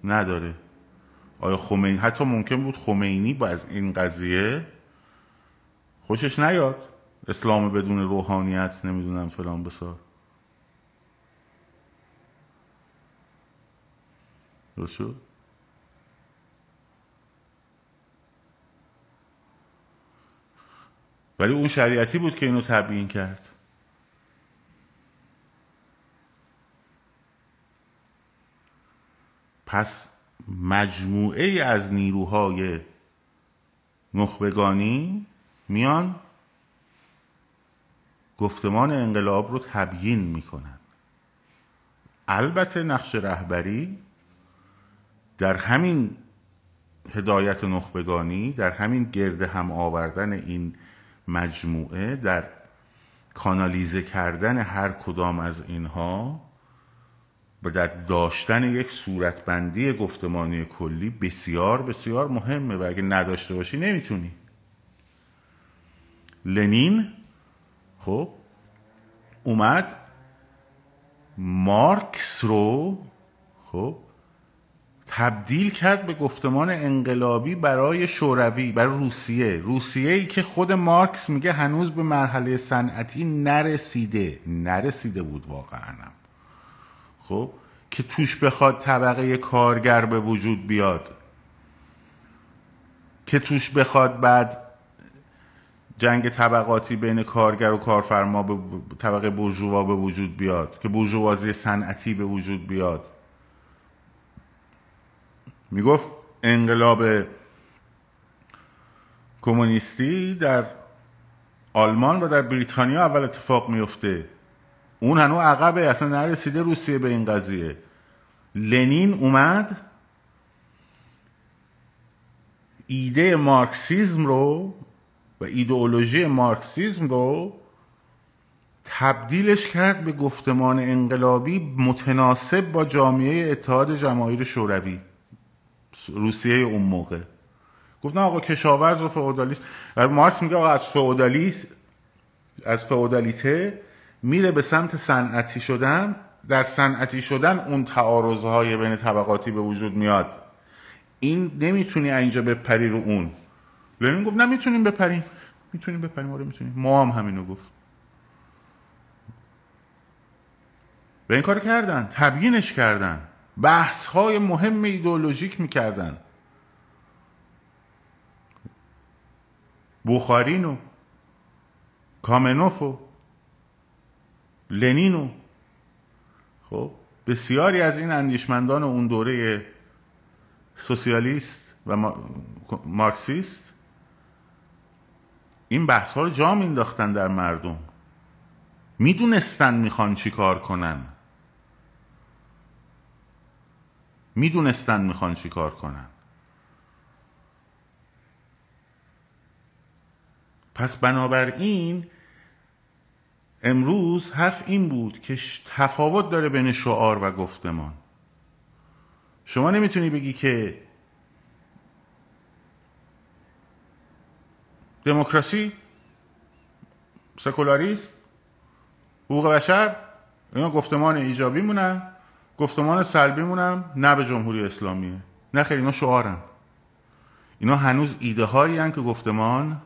نداره. آیا خمینی، حتی ممکن بود خمینی با از این قضیه خوشش نیاد، اسلام بدون روحانیت نمیدونم فلان بسار. درست شد؟ ولی اون شریعتی بود که اینو تبیین کرد. پس مجموعه از نیروهای نخبگانی میان گفتمان انقلاب رو تبیین میکنن. البته نقش رهبری در همین هدایت نخبگانی، در همین گرد هم آوردن این مجموعه، در کانالیزه کردن هر کدام از اینها و در داشتن یک صورتبندی گفتمانی کلی بسیار بسیار مهمه و اگه نداشته باشی نمیتونی. لنین خب اومد مارکس رو خب تبدیل کرد به گفتمان انقلابی برای شوروی، برای روسیه. روسیه‌ای که خود مارکس میگه هنوز به مرحله صنعتی نرسیده، نرسیده بود واقعاً. خب که توش بخواد طبقه کارگر به وجود بیاد، که توش بخواد بعد جنگ طبقاتی بین کارگر و کارفرما به طبقه بورژوا به وجود بیاد، که بورژوازی صنعتی به وجود بیاد. میگفت انقلاب کمونیستی در آلمان و در بریتانیا اول اتفاق میفته، اون هنوز عقبه، اصلا نرسیده روسیه به این قضیه. لنین اومد ایده مارکسیسم رو و ایدئولوژی مارکسیسم رو تبدیلش کرد به گفتمان انقلابی متناسب با جامعه اتحاد جماهیر شوروی روسیه اون موقع. گفتن آقا کشاورز و فئودالیسم، مارکس میگه آقا از فئودالیسم، از فئودالیته میره به سمت صنعتی شدن، در صنعتی شدن اون تعارض‌های بین طبقاتی به وجود میاد. این نمیتونی اینجا بپری رو اون. لنین گفت نمیتونیم بپریم، میتونیم بپریم، آره میتونیم. ما هم همینو گفت و این کار کردن، تبیینش کردن، بحث های مهم ایدئولوژیک میکردن. بوخارین و کامنوف و لنینو، خب بسیاری از این اندیشمندان اون دوره سوسیالیست و مارکسیست این بحث ها رو جا مینداختن در مردم، میدونستن میخوان چی کار کنن میدونستن میخوان چی کار کنن. پس بنابراین امروز حرف این بود که تفاوت داره بین شعار و گفتمان. شما نمیتونی بگی که دموکراسی، سکولاریسم، حقوق بشر، اینا گفتمان ایجابی مونن، گفتمان سلبی مونن نه به جمهوری اسلامیه. نه خیر، اینا شعارن، اینا هنوز ایده هایی هن که گفتمان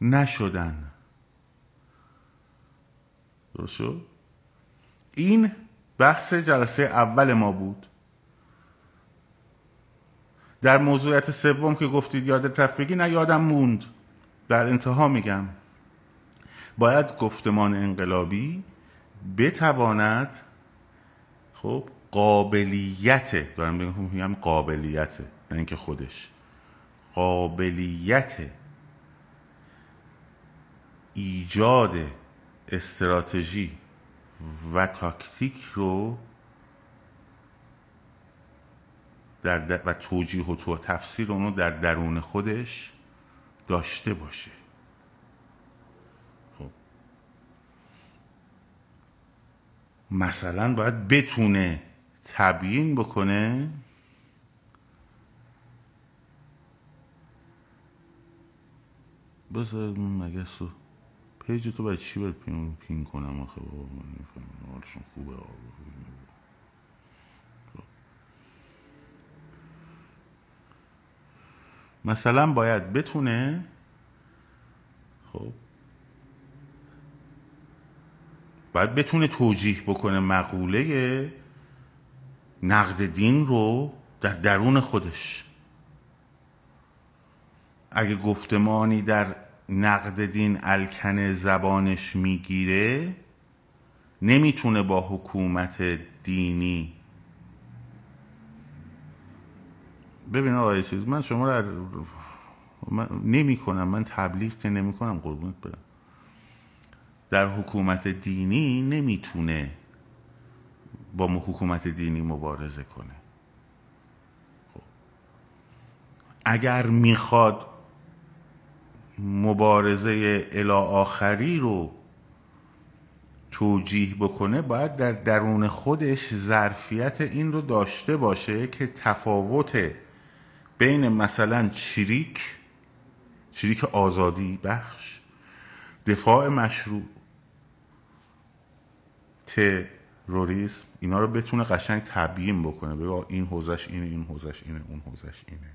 نشدن. درست شد؟ این بحث جلسه اول ما بود. در موضوعیت سوم که گفتید یاد تفریقی، نه یادم موند، در انتها میگم باید گفتمان انقلابی بتواند، خب قابلیت، دارم میگم قابلیت، نه اینکه خودش، قابلیت ایجاد استراتژی و تاکتیک رو در در و توجیه و تو تفسیر اونو در درون خودش داشته باشه. خب مثلا باید بتونه تبیین بکنه بس مگه سو پیج تو برای چی باید پین, پین کنم آخه بابا من نفهمم حالشون خوبه آبا. مثلا باید بتونه، خب باید بتونه توجیه بکنه مقوله نقد دین رو در درون خودش. اگه گفتمانی در نقد دین الکن زبانش میگیره، نمیتونه با حکومت دینی. ببین آقای چیز، من شما را من نمی کنم، من تبلیغ که نمی کنم قربونت برم. در حکومت دینی نمیتونه با حکومت دینی مبارزه کنه. خب اگر میخواد مبارزه الی آخری رو توجیه بکنه، باید در درون خودش ظرفیت این رو داشته باشه که تفاوت بین مثلا چریک چریک آزادی بخش، دفاع مشروع، تروریسم، اینا رو بتونه قشنگ تبیین بکنه، بگه این حوزش اینه، این حوزش اینه، اون حوزش اینه،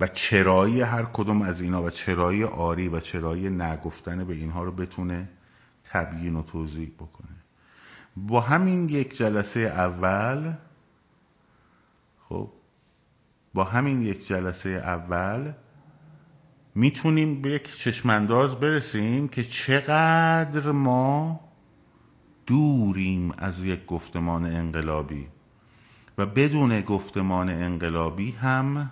و چرایی هر کدوم از اینا و چرایی آری و چرایی نگفتن به اینها رو بتونه تبیین و توضیح بکنه. با همین یک جلسه اول خب با همین یک جلسه اول میتونیم به یک چشمانداز برسیم که چقدر ما دوریم از یک گفتمان انقلابی، و بدون گفتمان انقلابی هم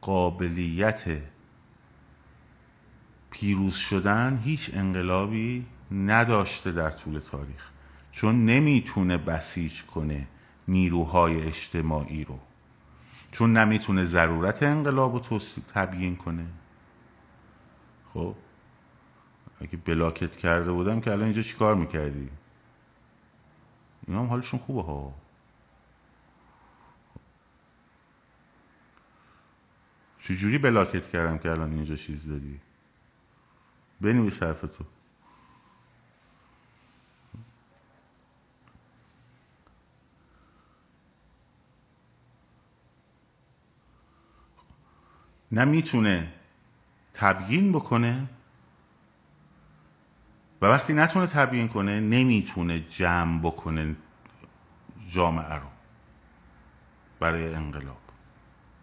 قابلیت پیروز شدن هیچ انقلابی نداشته در طول تاریخ، چون نمیتونه بسیج کنه نیروهای اجتماعی رو، چون نمیتونه ضرورت انقلاب رو تبیین کنه. خب اگه بلاکت کرده بودم که الان اینجا چیکار میکردی؟ اینا هم حالشون خوبه ها. چجوری بلاکت کردم که الان اینجا چیز دادی؟ بنویس حرف تو. نمیتونه تبیین بکنه، و وقتی نتونه تبیین کنه نمیتونه جمع بکنه جامعه رو برای انقلاب.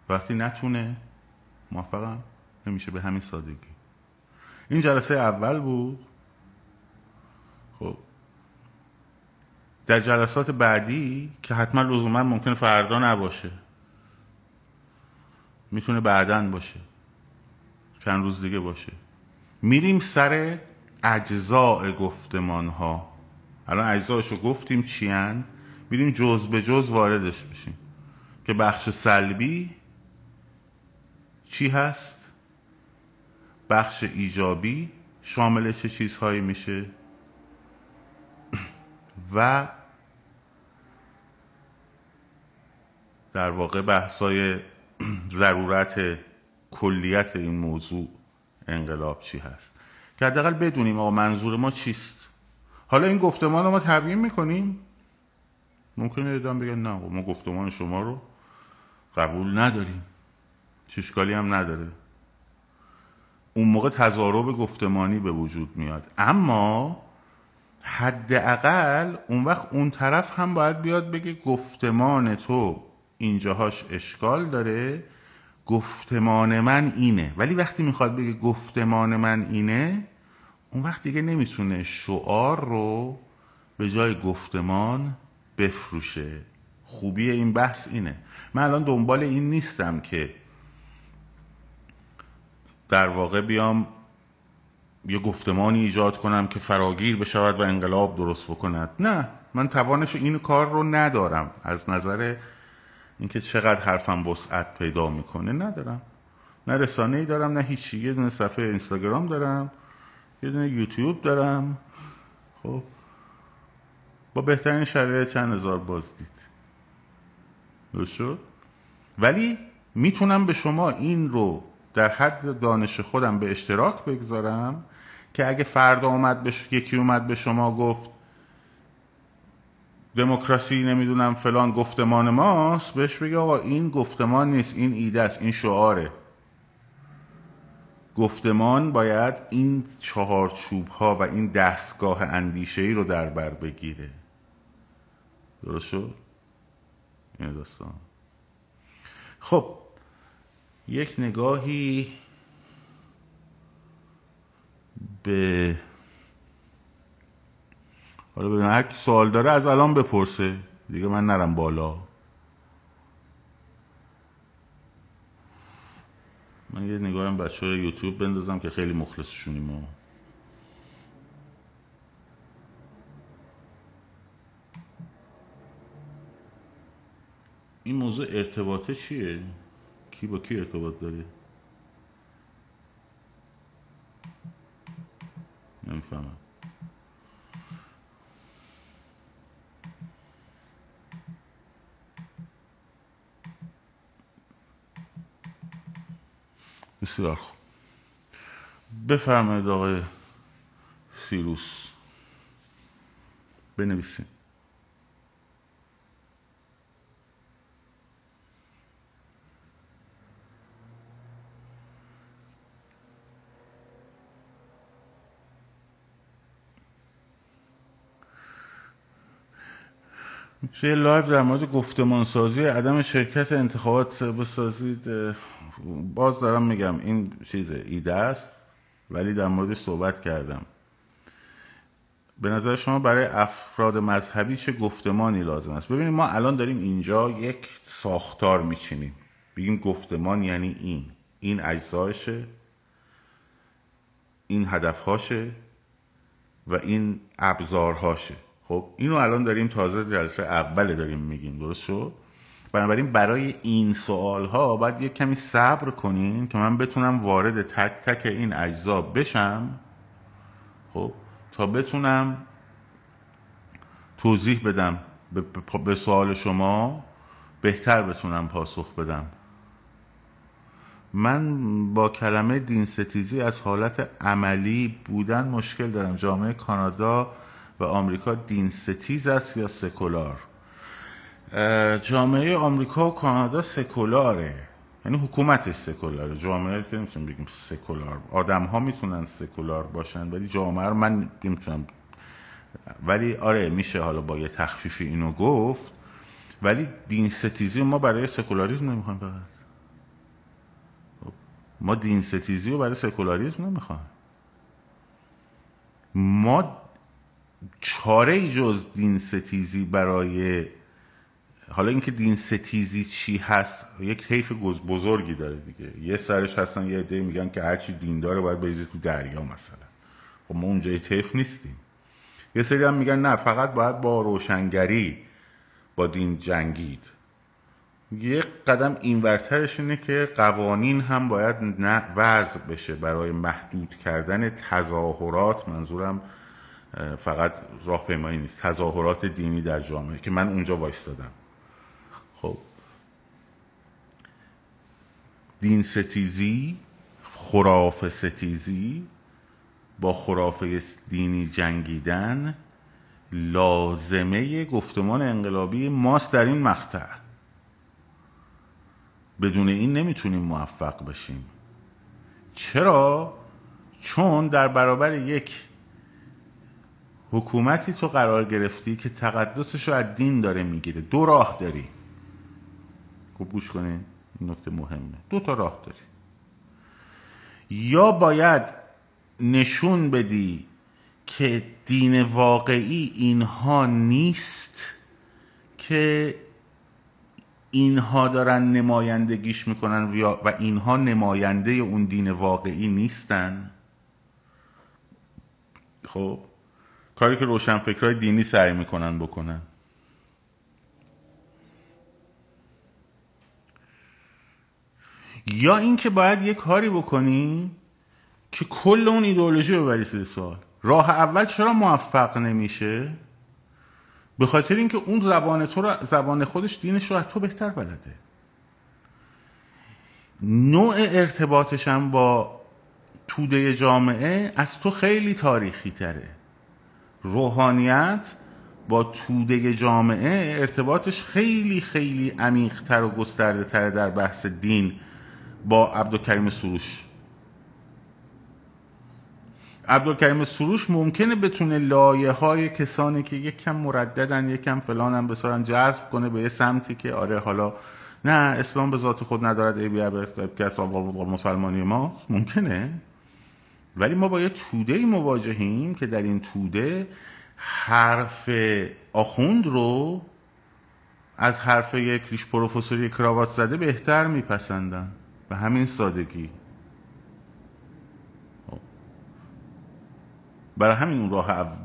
وقتی نتونه موافقم نمیشه، به همین سادگی. این جلسه اول بود. در جلسات بعدی که حتما لزوما ممکنه فردا نباشه، میتونه بعدن باشه، چند روز دیگه باشه، میریم سر اجزاء گفتمان‌ها. الان اجزاشو گفتیم چیان، میریم جزء به جزء واردش بشیم که بخش سلبی چی هست، بخش ایجابی شامل چه چیزهایی میشه و در واقع بحثای ضرورت کلیت این موضوع انقلاب چی هست که حداقل بدونیم آقا منظور ما چیست. حالا این گفتمان رو ما تبیین میکنیم، ممکنه ادام بگن نه ما گفتمان شما رو قبول نداریم، چشکالی هم نداره. اون موقع تضارب گفتمانی به وجود میاد، اما حداقل اون وقت اون طرف هم باید بیاد بگه گفتمان تو اینجاهاش اشکال داره، گفتمان من اینه. ولی وقتی میخواد بگه گفتمان من اینه، اون وقت دیگه نمیتونه شعار رو به جای گفتمان بفروشه. خوبی این بحث اینه. من الان دنبال این نیستم که در واقع بیام یه گفتمانی ایجاد کنم که فراگیر بشود و انقلاب درست بکند. نه، من توانش این کار رو ندارم. از نظر اینکه چقدر حرفم وسعت پیدا میکنه ندارم، نه رسانه‌ای دارم نه هیچی. یه دونه صفحه اینستاگرام دارم، یه دونه یوتیوب دارم، خب با بهترین شرایط چند هزار بازدید درست شد. ولی میتونم به شما این رو در حد دانش خودم به اشتراک بگذارم که اگه فردا اومد بش... یکی اومد به شما گفت دموکراسی نمیدونم فلان گفتمان ماست، بهش بگه آقا این گفتمان نیست، این ایده است، این شعاره. گفتمان باید این چهارچوب ها و این دستگاه اندیشه‌ای رو در بر بگیره. درست شد؟ این داستان. خب یک نگاهی به حالا ببین هر کی سوال داره از الان بپرسه دیگه، من نرم بالا. من یه نگاهم بچه‌های یوتیوب بندازم که خیلی مخلصشونیم ما. این موضوع ارتباطه چیه؟ کی با کی ارتباط داره؟ نمی‌فهمم. بسیار خوب، بفرمایید آقای سیروس بنویسید. میشه یه لایو در مورد گفتمانسازی عدم شرکت انتخابات بسازید؟ باز دارم میگم این چیزه، ایده است، ولی در موردش صحبت کردم. به نظر شما برای افراد مذهبی چه گفتمانی لازم است؟ ببینید ما الان داریم اینجا یک ساختار میچینیم، بگیم گفتمان یعنی این، این اجزایشه، این هدفهاشه و این ابزارهاشه. خب اینو الان داریم تازه جلسه اول داریم میگیم، درست شد؟ بنابراین برای این سوالها باید یک کمی صبر کنین که من بتونم وارد تک تک این اجزا بشم، خب تا بتونم توضیح بدم به, به سوال شما، بهتر بتونم پاسخ بدم. من با کلمه دین ستیزی از حالت عملی بودن مشکل دارم. جامعه کانادا و آمریکا دین ستیز است یا سکولار؟ جامعه آمریکا و کانادا سکولاره، یعنی حکومتش سکولاره. جامعه که نمیتونم بگیم سکولار، آدم ها میتونن سکولار باشن ولی جامعه رو من نمیتونم. ولی آره میشه حالا با یه تخفیفی اینو گفت، ولی دین ستیزی ما برای سکولاریسم نمیخوایم. فقط ما دین ستیزی رو برای سکولاریسم نمیخوایم. ما چاره‌ای جز دین ستیزی برای، حالا اینکه دین ستیزی چی هست یک حیف بزرگی داره دیگه. یه سرش هستن یه عده میگن که هرچی دین داره باید بریزی تو دریا مثلا، خب ما اونجای طیف نیستیم. یه سری هم میگن نه، فقط باید با روشنگری با دین جنگید. یک قدم اینورترش اینه که قوانین هم باید وضع بشه برای محدود کردن تظاهرات، منظورم فقط راهپیمایی نیست، تظاهرات دینی در جامعه، که من اونجا وایستادم. خب دین ستیزی، خرافه ستیزی، با خرافه دینی جنگیدن لازمه گفتمان انقلابی ماست در این مقطع. بدون این نمیتونیم موفق بشیم. چرا؟ چون در برابر یک حکومتی تو قرار گرفتی که تقدسش رو از دین داره میگیره. دو راه داری. خب گوش کنین، این نکته مهمه. دو تا راه داری. یا باید نشون بدی که دین واقعی اینها نیست که اینها دارن نمایندگیش میکنن و اینها نماینده اون دین واقعی نیستن. خب کاری که روشنفکرای دینی سعی میکنن بکنن. یا اینکه باید یه کاری بکنی که کل اون ایدئولوژی ببری زیر سوال. راه اول چرا موفق نمیشه؟ به خاطر اینکه اون زبان تو را، زبان خودش، دینش رو از تو بهتر بلده. نوع ارتباطش هم با توده جامعه از تو خیلی تاریخی تره. روحانیت با توده جامعه ارتباطش خیلی خیلی عمیق‌تر و گسترده تره در بحث دین با عبدالکریم سروش. عبدالکریم سروش ممکنه بتونه لایه های کسانی که یک کم مرددن، یک کم فلان هم بسارن، جذب کنه به یه سمتی که آره حالا نه اسلام به ذات خود ندارد ای بی عبد که مسلمانی ماست، ممکنه. ولی ما با یه تودهی مواجهیم که در این توده حرف آخوند رو از حرف یک لیش پروفسوری کراوات زده بهتر میپسندن، به همین سادگی. برای همین اون راه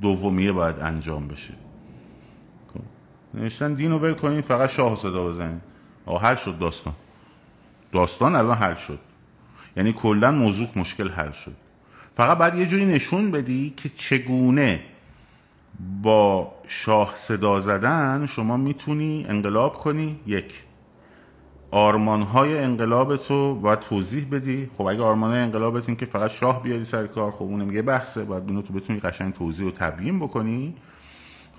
دومیه باید انجام بشه. نوشتن دین رو ول کنین فقط شاه صدا بزنین. آه حل شد داستان. داستان الان حل شد، یعنی کلا موضوع مشکل حل شد. فقط باید یه جوری نشون بدی که چگونه با شاه صدا زدن شما میتونی انقلاب کنی. یک، آرمان‌های انقلابتو باید توضیح بدی. خب اگه آرمان‌های انقلابت این که فقط شاه بیاری سر کار، خب اون میگه بحثه، باید اونو تو بتونی قشنگ توضیح و تبیین بکنی.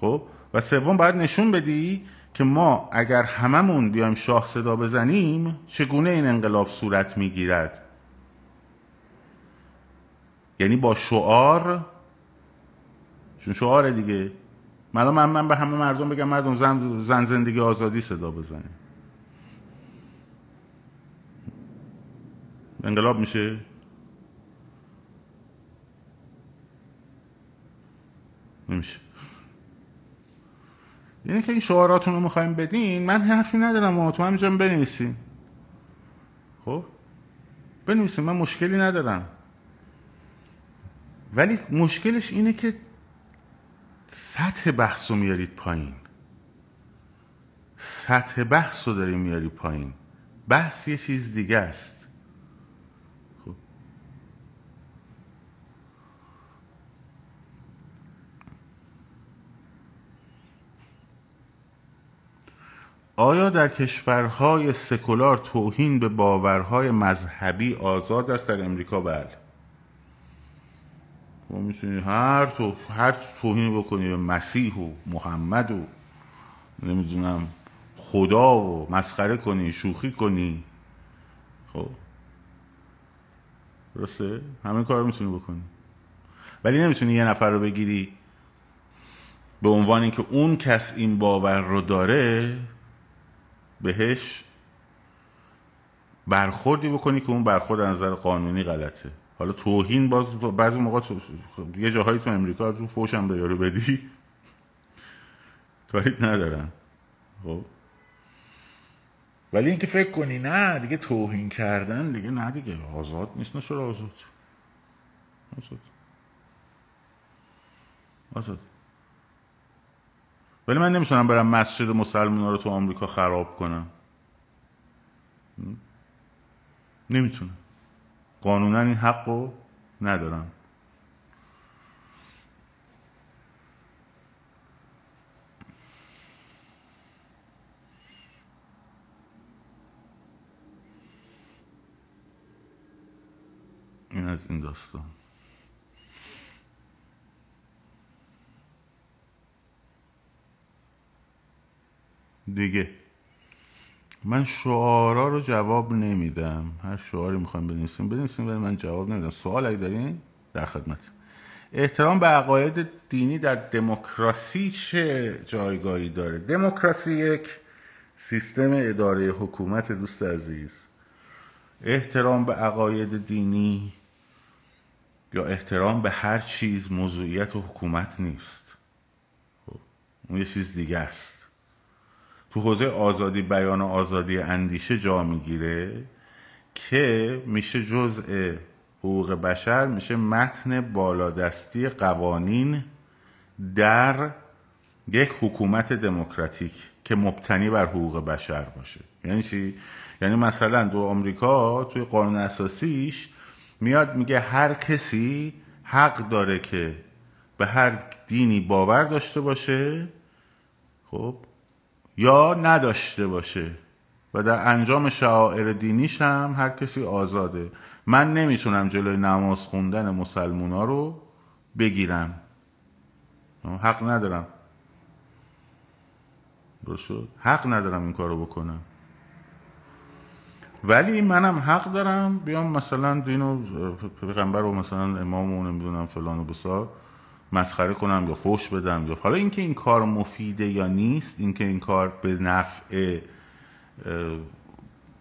خب و سوم باید نشون بدی که ما اگر هممون بیایم شاه صدا بزنیم چگونه این انقلاب صورت میگیرد، یعنی با شعار، چون شعاره دیگه. مثلا من من به همه مردم بگم مردم زن, زن زندگی آزادی صدا بزنیم، انقلاب میشه؟ نمیشه. یعنی که این شعاراتون رو میخواییم بدین، من حرفی ندارم و تو همینجا بنویسین. خب بنویسین، من مشکلی ندارم. ولی مشکلش اینه که سطح بحث رو میارید پایین. سطح بحث رو داریم میارید پایین. بحث یه چیز دیگه است. آیا در کشورهای سکولار توهین به باورهای مذهبی آزاد است؟ در امریکا بله. شما میتونید هر تو هر توهین بکنید به مسیح و محمد و نمیدونم خدا و مسخره کنی، شوخی کنی. خب درسته؟ همه کار رو میتونی بکنی. ولی نمیتونی یه نفر رو بگیری به عنوان اینکه اون کس این باور رو داره بهش برخوردی بکنی که اون برخورد از نظر قانونی غلطه. حالا توهین باز بعضی موقع تو... یه جاهایی تو امریکا تو فوش هم به یارو بدی کاریت ندارن. خب ولی اینکه فکر کنی نه دیگه توهین کردن دیگه نه دیگه آزاد نیست. نه چرا آزاد؟ آزاد آزاد ولی من نمیتونم برم مسجد مسلمان‌ها رو تو آمریکا خراب کنم، نمیتونم، قانونا این حقو ندارم. این از این داستان. دیگه من شعارا رو جواب نمیدم، هر شعاری میخوایم بنویسیم بنویسیم ولی من جواب نمیدم. سوال اگه دارین در خدمت. احترام به عقاید دینی در دموکراسی چه جایگاهی داره؟ دموکراسی یک سیستم اداره حکومت دوست عزیز. احترام به عقاید دینی یا احترام به هر چیز موضوعیت و حکومت نیست، اون یه چیز دیگه است. تو حوزه آزادی بیان و آزادی اندیشه جا میگیره که میشه جزء حقوق بشر، میشه متن بالادستی قوانین در یک حکومت دموکراتیک که مبتنی بر حقوق بشر باشه. یعنی چی؟ یعنی مثلا در آمریکا توی قانون اساسیش میاد میگه هر کسی حق داره که به هر دینی باور داشته باشه خب یا نداشته باشه و در انجام شعائر دینیش هم هر کسی آزاده. من نمیتونم جلوی نماز خوندن مسلمونا رو بگیرم، حق ندارم. درست حق ندارم این کارو بکنم، ولی منم حق دارم بیام مثلا دینو پیغمبر رو مثلا امامو نمیدونم فلانو بسار مسخره کنم یا فوش بدم. یا حالا اینکه این کار مفیده یا نیست، اینکه این کار به نفع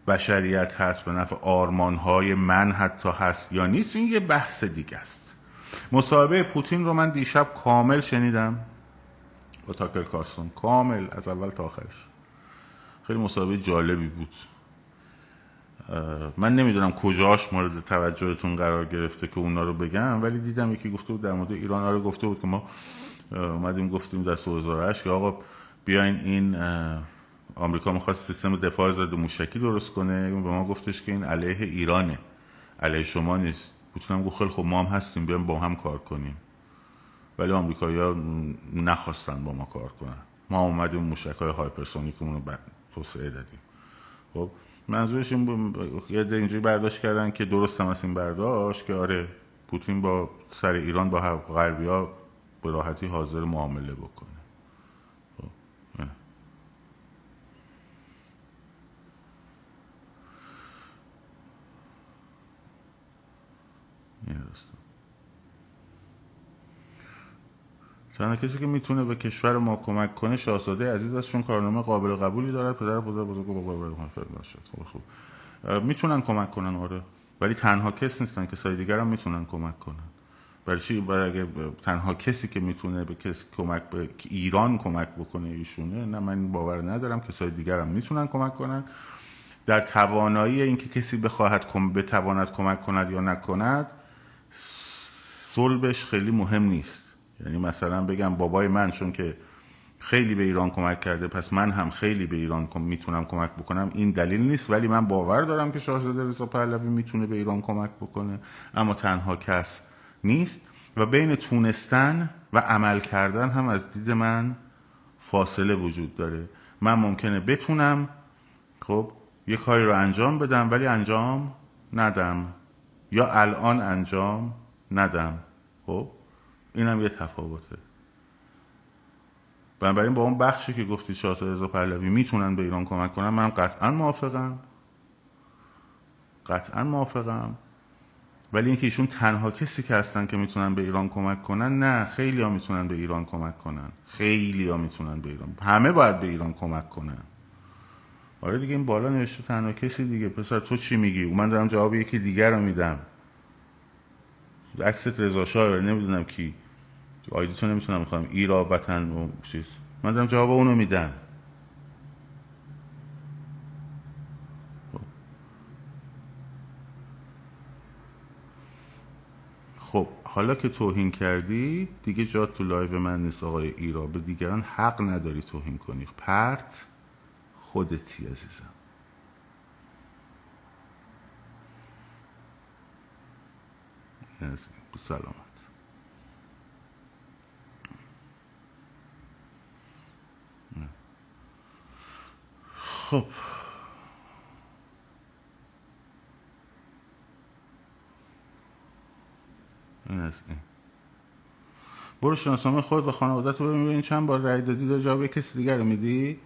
بشریت هست، به نفع آرمانهای من حتی هست یا نیست، این یه بحث دیگه است. مصاحبه پوتین رو من دیشب کامل شنیدم با تاکر کارسون، کامل از اول تا آخرش. خیلی مصاحبه جالبی بود. من نمیدونم کجاش مورد توجهتون قرار گرفته که اونا رو بگم، ولی دیدم یکی گفته بود در مورد ایران، ها رو گفته بود که ما اومدیم گفتیم در دو هزار و هشت که آقا بیاین این آمریکا می‌خواست سیستم دفاع ضد موشکی درست کنه، به ما گفتش که این علیه ایرانه، علیه شما نیست. بتونم گفت خیلی خب ما هم هستیم بیایم با هم کار کنیم، ولی آمریکایی‌ها نخواستن با ما کار کنن. ما اومدیم موشک‌های هایپرسونیکمون رو توسعه دادیم. خب منظورش این بود، یه اینجوری برداشت کردن که درست هم از این برداشت که آره پوتین با سر ایران با غربی‌ها به راحتی حاضر معامله بکنه. تنها کسی که میتونه به کشور ما کمک کنه شاهزاده عزیز است، چون کارنامه قابل قبولی دارد. پدر بزرگ بزرگ بابا برادرم فرمان شد. خب خوب میتونن کمک کنن، آره، ولی تنها کس نیستن، کسای دیگر هم میتونن کمک کنن. برای چی؟ برای تنها کسی که میتونه به کس کمک به ایران کمک بکنه ایشونه. نه من باور ندارم کسای دیگر هم میتونن کمک کنن. در توانایی اینکه کسی بخواهد کم به توانت کمک کند یا نکند صلبش خیلی مهم نیست. یعنی مثلا بگم بابای من چون که خیلی به ایران کمک کرده پس من هم خیلی به ایران کم... میتونم کمک بکنم، این دلیل نیست. ولی من باور دارم که شاهزاده رضا پهلوی میتونه به ایران کمک بکنه، اما تنها کس نیست. و بین تونستن و عمل کردن هم از دید من فاصله وجود داره. من ممکنه بتونم خب یه کاری رو انجام بدم ولی انجام ندم یا الان انجام ندم، خب این هم یه تفاوته. بنابراین با اون بخشی که گفتی شاهزاده رضا پهلوی میتونن به ایران کمک کنن منم قطعا موافقم، قطعا موافقم. ولی اینکه ایشون تنها کسی که هستن که میتونن به ایران کمک کنن، نه، خیلی ها میتونن به ایران کمک کنن، خیلی ها میتونن به ایران، همه باید به ایران کمک کنن. آره دیگه این بالا نوشته تنها کسی دیگه، پسر تو چی میگی؟ من دارم جواب یکی دیگر رو میدم. عکست رضا شاه نمیدونم کی آیدیتو نمیتونم میخوام ایران وطن و چیز، من دارم جواب اونو میدم. خب حالا که توهین کردی دیگه جا تو لایو من نیست آقای ایرا، به دیگران حق نداری توهین کنی، پرت خودتی عزیزم. سلامت. خب این از این. برو شناسنامه خود و خانوادت رو ببینید چند بار رای دادی در جواب کسی دیگر رو میدی،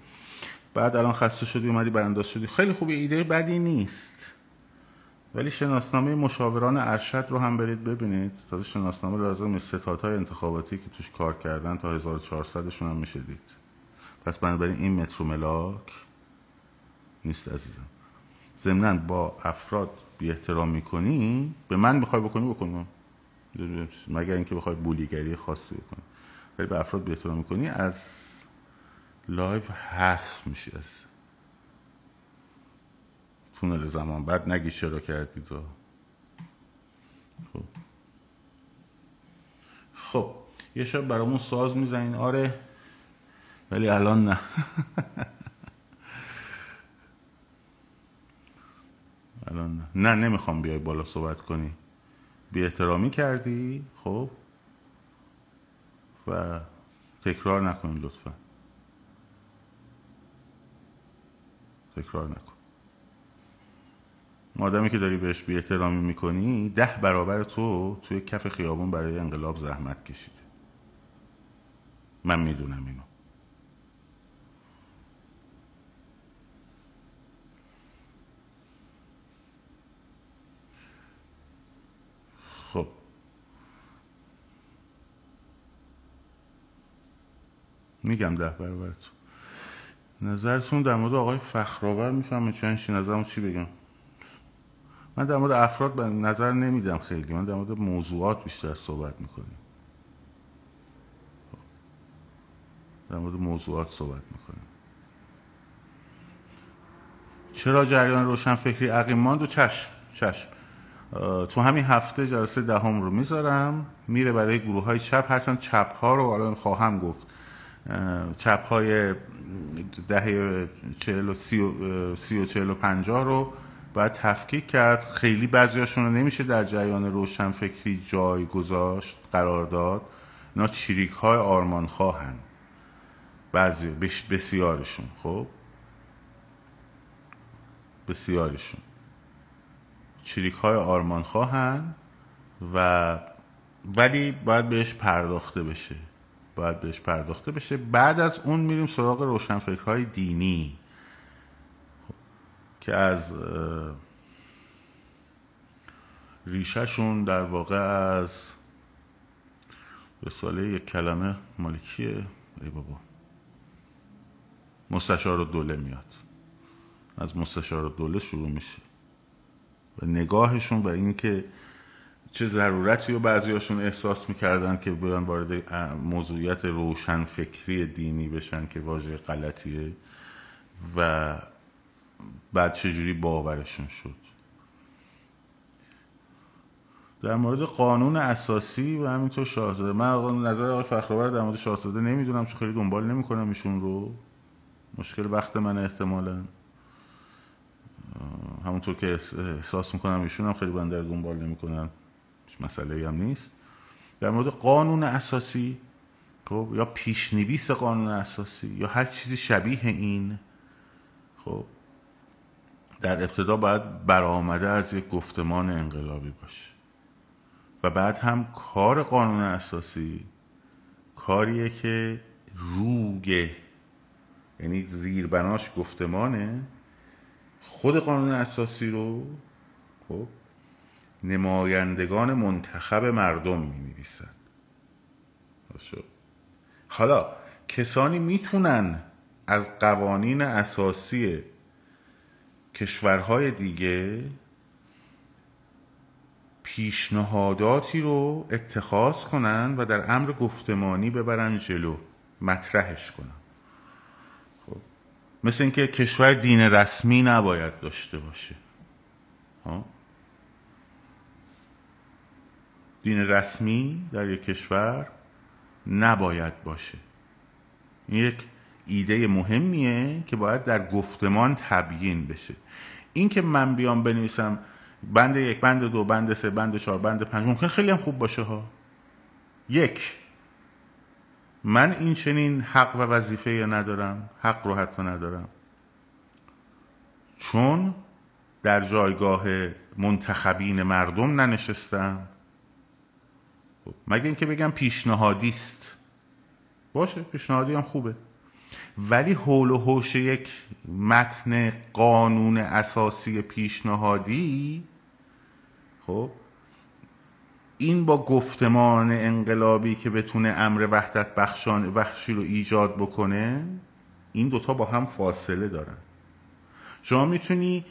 بعد الان خسته شدی اومدی برانداز شدی. خیلی خوبه، ایده بدی نیست، ولی شناسنامه مشاوران ارشد رو هم برید ببینید. تازه شناسنامه لازم ستادهای انتخاباتی که توش کار کردن تا هزار و چهارصد شون هم میشه دید. پس بنابراین این مترو ملاک نیست عزیزم. ضمناً با افراد بی احترام میکنی، به من میخوای بکنی بکنم، مگر اینکه بخوای بولیگری خاصی بکنی، ولی به افراد بی احترام میکنی از لایو حذف میشی از تونل زمان. بعد نگی چرا کردید. خب خب یه شب برامون ساز میزنین. آره ولی الان نه. الان نه نه نمیخوام بیای بالا صحبت کنی، بی احترامی کردی. خب و تکرار نکنین لطفا، تکرار نکن. آدمی که داری بهش بی احترامی میکنی ده برابر تو توی کف خیابون برای انقلاب زحمت کشیده. من میدونم اینو. خب میگم ده برابر تو. نظرتون در مورد آقای فخرآور میفهمه چند چی نظرمون چی بگم؟ من در مورد افراد نظر نمیدم خیلی، من در مورد موضوعات بیشتر صحبت میکنیم، در مورد موضوعات صحبت میکنیم. چرا جریان روشن فکری عقیم ماند و چشم چشم تو همین هفته جلسه دهم رو میذارم، میره برای گروه های چپ، هرچند چپ ها رو الان خواهم گفت، چپ های دهه چهل و سی و سی و چهل و پنجاه رو باید تفکیک کرد. خیلی بعضیاشون رو نمیشه در جریان روشنفکری جای گذاشت، قرار داد. اینا چریک های آرمان خواهن بعضی، بسیارشون. خب بسیارشون چریک های آرمان خواهن و ولی باید بهش پرداخته بشه، باید بهش پرداخته بشه. بعد از اون میریم سراغ روشنفکرهای دینی که از ریشهشون در واقع از رساله یک کلمه مالکیه، ای بابا، مستشار الدوله میاد، از مستشار الدوله شروع میشه و نگاهشون و این که چه ضرورتی رو بعضیاشون احساس میکردن که بیان وارد موضوعیت روشن فکری دینی بشن که واژه غلطیه، و بعد چجوری باورشون شد. در مورد قانون اساسی و همینطور شاهزاده، من نظر آقای فخرآور در مورد شاهزاده نمیدونم چون خیلی دنبال نمی کنم ایشون رو، مشکل وقت من احتمالا، همونطور که احساس میکنم ایشون هم خیلی بنده رو دنبال نمی کنم، هیچ مسئله هم نیست. در مورد قانون اساسی خب یا پیشنویس قانون اساسی یا هر چیزی شبیه این، خب در ابتدا باید برآمده از یک گفتمان انقلابی باشه و بعد هم کار قانون اساسی کاریه که روگه، یعنی زیربناش گفتمانه. خود قانون اساسی رو خب نمایندگان منتخب مردم می‌نویسن. حالا کسانی میتونن از قوانین اساسی کشورهای دیگه پیشنهاداتی رو اتخاذ کنن و در امر گفتمانی ببرن جلو، مطرحش کنن. خب مثل اینکه کشور دین رسمی نباید داشته باشه. ها؟ دین رسمی در یک کشور نباید باشه. این یک ایده مهمیه که باید در گفتمان تبیین بشه. این که من بیام بنویسم بند یک، بند دو، بند سه، بند چهار، بند پنج، ممکن خیلی هم خوب باشه ها. یک، من این چنین حق و وظیفه ندارم، حق رو حتی ندارم، چون در جایگاه منتخبین مردم ننشستم. مگه اینکه بگم پیشنهادیست، باشه پیشنهادی هم خوبه، ولی حول و حوش یک متن قانون اساسی پیشنهادی، خب این با گفتمان انقلابی که بتونه امر وحدت بخشان بخشی رو ایجاد بکنه، این دوتا با هم فاصله دارن. شما میتونی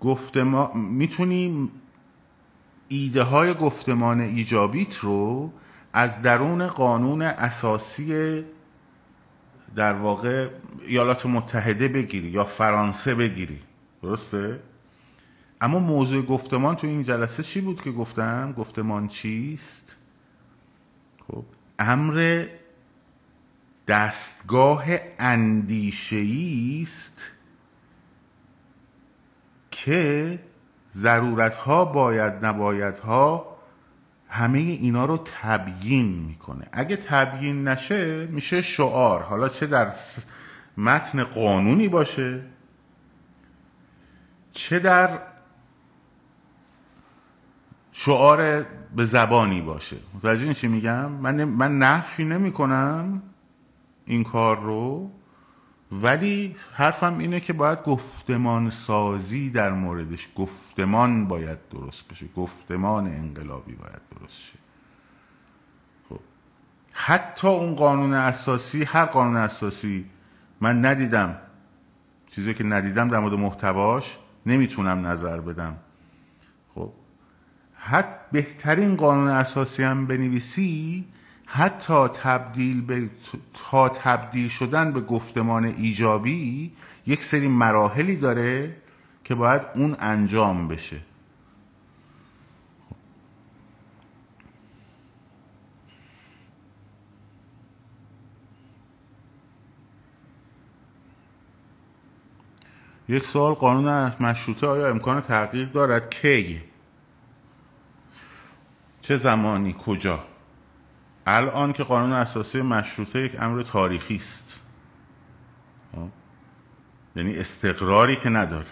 گفتمان، میتونی ایده های گفتمان ایجابیت رو از درون قانون اساسی در واقع ایالات متحده بگیری یا فرانسه بگیری، درسته؟ اما موضوع گفتمان تو این جلسه چی بود که گفتم؟ گفتمان چیست؟ خب امر دستگاه اندیشه‌ای است که ضرورتها، باید نبایدها، همه اینا رو تبیین میکنه. اگه تبیین نشه میشه شعار، حالا چه در متن قانونی باشه چه در شعار به زبانی باشه. متوجه این چی میگم؟ من من نفی نمی کنم این کار رو، ولی حرفم اینه که باید گفتمان سازی در موردش، گفتمان باید درست بشه، گفتمان انقلابی باید درست شه. خب حتی اون قانون اساسی، هر قانون اساسی، من ندیدم چیزی که ندیدم در مورد محتواش نمیتونم نظر بدم. خب حتی بهترین قانون اساسی هم بنویسی، حتی تبدیل به تا تبدیل شدن به گفتمان ایجابی یک سری مراحلی داره که باید اون انجام بشه. یک سوال، قانون مشروطه آیا امکان تغییر دارد؟ کی؟ چه زمانی؟ کجا؟ الان که قانون اساسی مشروطه یک امر تاریخی است، یعنی استقراری که نداره،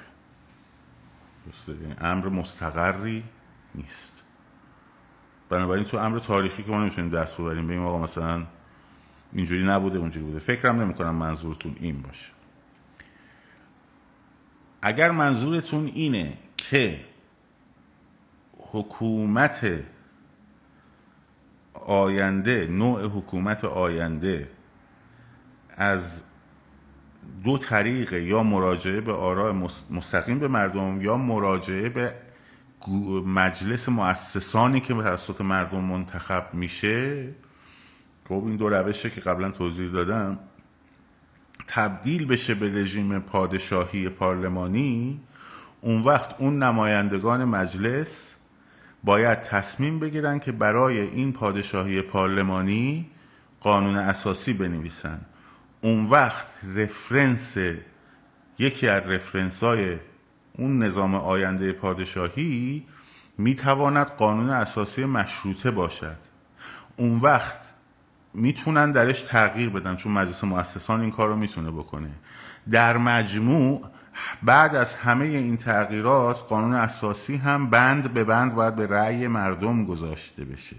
یعنی امر مستقری نیست. بنابراین تو امر تاریخی که ما نمیتونیم دست ببریم بگیم آقا مثلا اینجوری نبوده اونجوری بوده، فکرم نمی کنم منظورتون این باشه. اگر منظورتون اینه که حکومت آینده، نوع حکومت آینده از دو طریق، یا مراجعه به آراء مستقیم به مردم یا مراجعه به مجلس مؤسسانی که توسط مردم منتخب میشه، خب این دو روشه که قبلا توضیح دادم، تبدیل بشه به رژیم پادشاهی پارلمانی، اون وقت اون نمایندگان مجلس باید تصمیم بگیرن که برای این پادشاهی پارلمانی قانون اساسی بنویسن. اون وقت رفرنس، یکی از رفرنس‌های اون نظام آینده پادشاهی میتواند قانون اساسی مشروطه باشد. اون وقت میتونن درش تغییر بدن، چون مجلس مؤسسان این کار رو میتونه بکنه. در مجموع بعد از همه این تغییرات قانون اساسی هم بند به بند باید به رأی مردم گذاشته بشه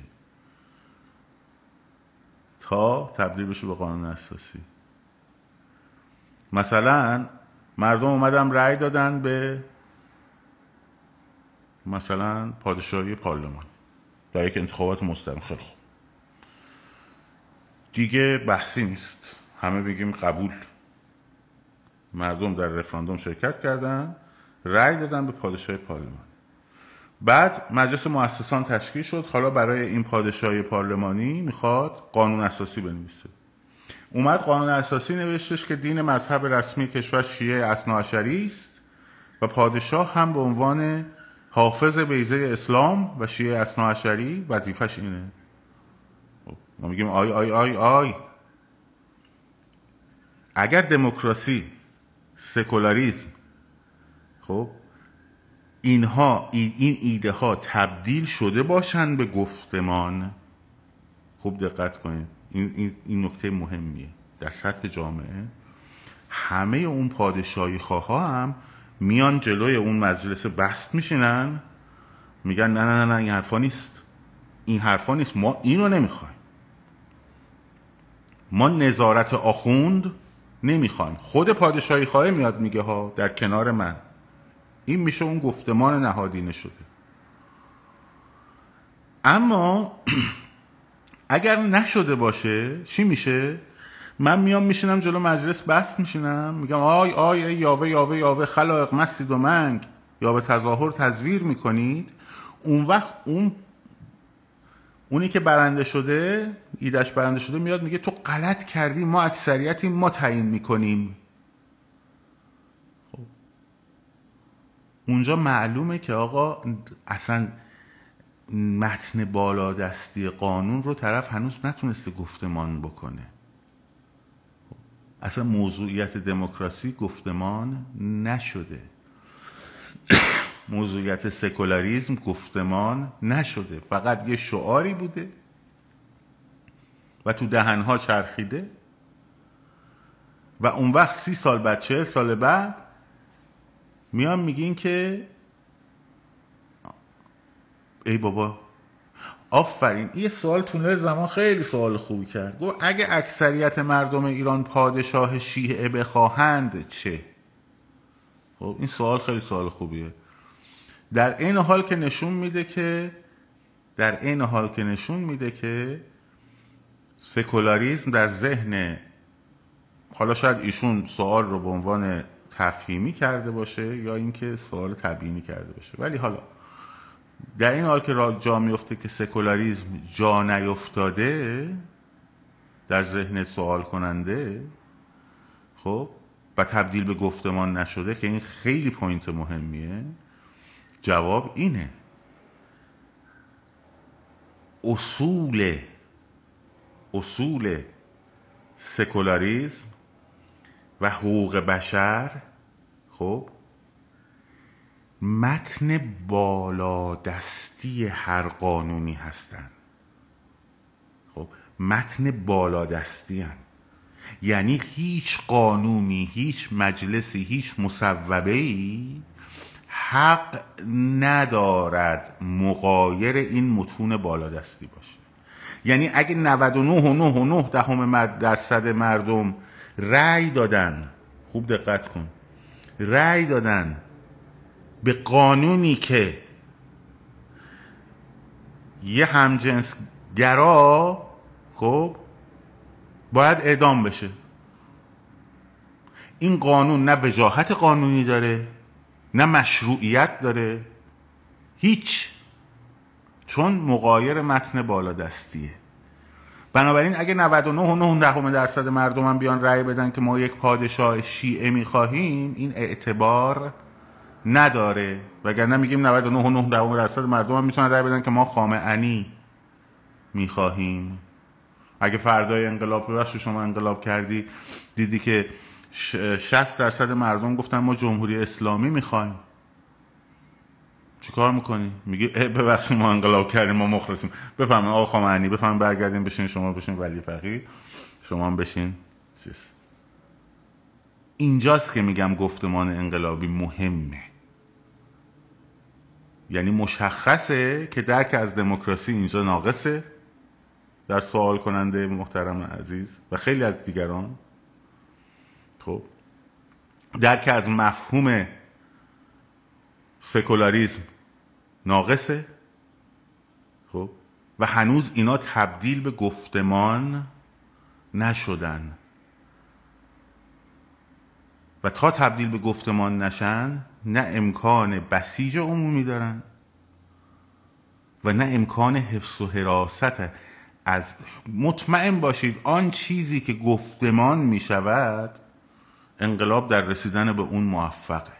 تا تبدیل بشه به قانون اساسی. مثلا مردم اومدن رأی دادن به مثلا پادشاهی پارلمان در یک انتخابات مستقیم، خیلی خوب دیگه بحثی نیست، همه بگیم قبول. مردم در رفراندوم شرکت کردن، رأی دادن به پادشاه پارلمان. بعد مجلس مؤسسان تشکیل شد. حالا برای این پادشاهی پارلمانی میخواد قانون اساسی بنویسه. اومد قانون اساسی نوشتش که دین مذهب رسمی کشور شیعه اثناعشری است و پادشاه هم به عنوان حافظ بیضه اسلام و شیعه اثناعشری وظیفش اینه. ما میگیم آی آی آی آی. اگر دموکراسی، سکولاریسم، خب اینها این, این ایده ها تبدیل شده باشن به گفتمان، خوب دقت کنید، این, این, این نکته مهمیه در سطح جامعه، همه اون پادشاهی خواها هم میان جلوی اون مجلس بست میشینن، میگن نه نه نه این حرفا نیست، این حرفا نیست، ما اینو نمیخوایم، ما نظارت آخوند نمیخوایم. خود پادشاهی خواه میاد میگه ها در کنار من. این میشه اون گفتمان نهادینه شده. اما اگر نشده باشه چی میشه؟ من میام میشینم جلو مجلس بست میشینم میگم آی آی آی یاوه یاوه یاوه خلایق مستید و منگ یا به تظاهر تزویر میکنید. اون وقت اون اونی که برنده شده، ایدهش برنده شده، میاد میگه تو غلط کردی، ما اکثریتیم، ما تعیین میکنیم. اونجا معلومه که آقا اصلا متن بالادستی قانون رو طرف هنوز نتونسته گفتمان بکنه. اصلا موضوعیت دموکراسی گفتمان نشده. موضوعیت سکولاریزم گفتمان نشده. فقط یه شعاری بوده و تو دهنها چرخیده و اون وقت سی سال بعد، چهل سال بعد میان میگین که ای بابا آفرین، یه سوال تونل زمان خیلی سوال خوبی کرد، گفت اگه اکثریت مردم ایران پادشاه شیعه بخواهند چه؟ خب این سوال خیلی سوال خوبیه. در این حال که نشون میده که در این حال که نشون میده که سکولاریسم در ذهن، حالا شاید ایشون سوال رو به عنوان تفهیمی کرده باشه یا اینکه سوال تبیینی کرده باشه، ولی حالا در این حال که جا میفته که سکولاریسم جا نیفتاده در ذهن سوال کننده، خب و تبدیل به گفتمان نشده، که این خیلی پوینت مهمیه، جواب اینه: اصول اصول سکولاریسم و حقوق بشر خب متن بالادستی هر قانونی هستن. خب متن بالادستی هستن، یعنی هیچ قانونی، هیچ مجلسی، هیچ مصوبه‌ای حق ندارد مغایر این متون بالادستی باشه. یعنی اگه نود و نه و نه دهم درصد مردم رأی دادن، خوب دقت کن، رأی دادن به قانونی که یه همجنس گرا خب باید اعدام بشه، این قانون نه وجاهت قانونی داره، نه مشروعیت داره، هیچ، چون مغایر متن بالادستیه. بنابراین اگه نود و نه و نه دهم درصد مردم هم بیان رأی بدن که ما یک پادشاه شیعه میخواهیم، این اعتبار نداره، وگرنه میگیم نود و نه و نه دهم درصد مردم هم میتونن رأی بدن که ما خامعنی میخواهیم. اگه فردای انقلاب رو بخش شما انقلاب کردی، دیدی که شصت درصد مردم گفتن ما جمهوری اسلامی میخوایم، چی کار میکنی؟ میگی ببخشید ما انقلاب کردیم، ما مخلصیم، بفهمین آقا خامعنی، بفهمین برگردیم بشین، شما بشین ولی فقیه، شما هم بشین چیز. اینجاست که میگم گفتمان انقلابی مهمه، یعنی مشخصه که درک از دموکراسی اینجا ناقصه در سوال کننده محترم عزیز و خیلی از دیگران. خب درک از مفهوم سکولاریسم ناقصه، خب و هنوز اینا تبدیل به گفتمان نشدن و تا تبدیل به گفتمان نشن نه امکان بسیج عمومی دارن و نه امکان حفظ و حراست از. مطمئن باشید آن چیزی که گفتمان می شود انقلاب در رسیدن به اون موفقه.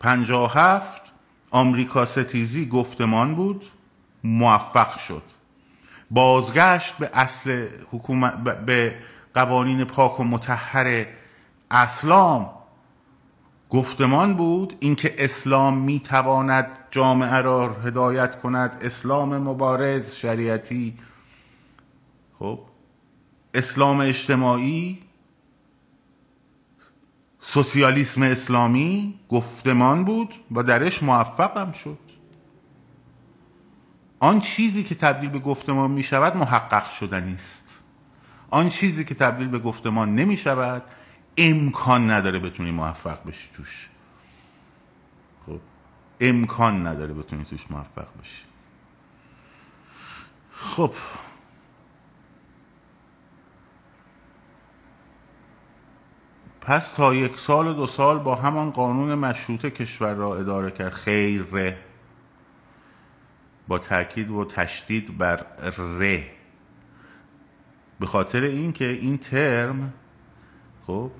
پنجاه و هفت آمریکا ستیزی گفتمان بود، موفق شد. بازگشت به اصل حکومت، به قوانین پاک و مطهر اسلام گفتمان بود. اینکه اسلام میتواند جامعه را هدایت کند، اسلام مبارز شریعتی، خب اسلام اجتماعی، سوسیالیسم اسلامی گفتمان بود و درش موفق هم شد. آن چیزی که تبدیل به گفتمان می شود محقق شدنی است. آن چیزی که تبدیل به گفتمان نمی شود امکان نداره بتونی موفق بشی توش. خب امکان نداره بتونی توش موفق بشی. خب پس تا یک سال و دو سال با همان قانون مشروطه کشور را اداره کرد. خیره، با تاکید و تشدید بر ره، به خاطر اینکه این ترم خب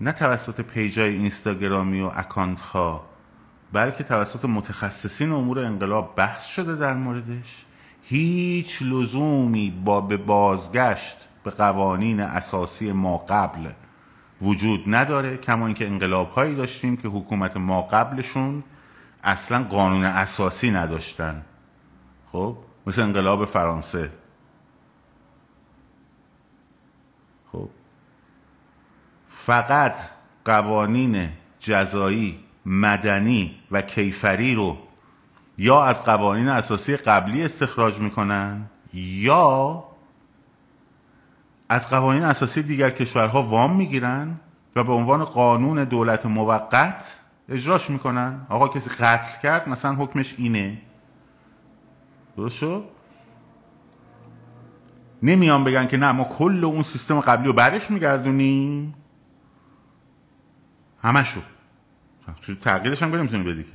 نه توسط پیجای اینستاگرامی و اکانت ها بلکه توسط متخصصین امور انقلاب بحث شده در موردش. هیچ لزومی با به بازگشت به قوانین اساسی ما قبل وجود نداره، کما اینکه انقلاب هایی داشتیم که حکومت ما قبلشون اصلا قانون اساسی نداشتن. خب مثل انقلاب فرانسه. خب فقط قوانین جزایی، مدنی و کیفری رو یا از قوانین اساسی قبلی استخراج میکنن یا از قوانین اساسی دیگر کشورها وام میگیرن و به عنوان قانون دولت موقت اجراش میکنن. آقا کسی قتل کرد مثلا حکمش اینه، درست شد؟ نمیان بگن که نه ما کل اون سیستم قبلی رو برش میگردونیم، همه شو تغییرش هم که نمیتونی بدی که.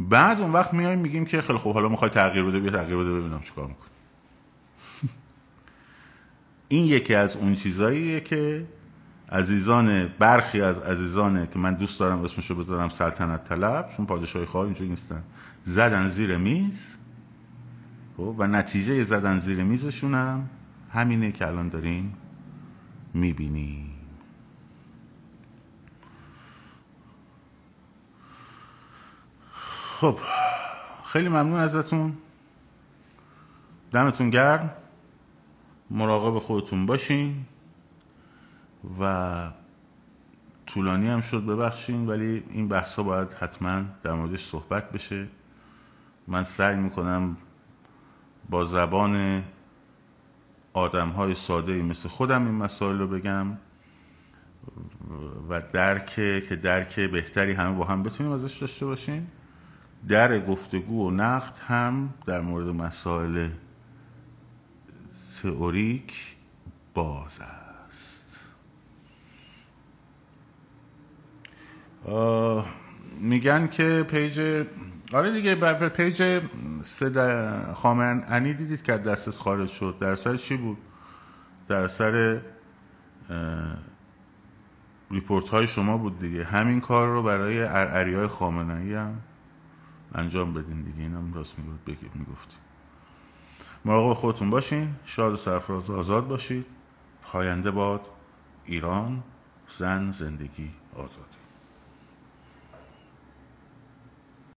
بعد اون وقت میایم میگیم که خیلی خوب حالا میخوای تغییر بده، بیا تغییر بده ببینم چیکار میکنی. این یکی از اون چیزاییه که عزیزان، برخی از عزیزانه که من دوست دارم اسمشو بذارم سلطنت طلب، چون پادشاهی خواه اینجوری نیستن، زدن زیر میز و نتیجه زدن زیر میزشون هم همینه که الان داریم میبینیم. خب خیلی ممنون ازتون، دمتون گرم، مراقب خودتون باشین و طولانی هم شد ببخشین، ولی این بحثا باید حتما در موردش صحبت بشه. من سعی میکنم با زبان آدم‌های ساده‌ای مثل خودم این مسائل رو بگم و درک که درک بهتری همه با هم بتونیم ازش داشته باشیم. در گفتگو و نقد هم در مورد مسائل تئوریک باز است. میگن که پیج آره دیگه، بر پیج سه خامنه‌ای دیدید که درسش خارج شد. درسش چی بود؟ در سر ریپورت های شما بود دیگه. همین کار رو برای ارعریای خامنه‌ای هم انجام بدین دیگه. اینم راست میگفت بگید میگفتیم. مراقب خودتون باشین، شاد و سرفراز و آزاد باشید. پاینده باد ایران، زن، زندگی، آزادی.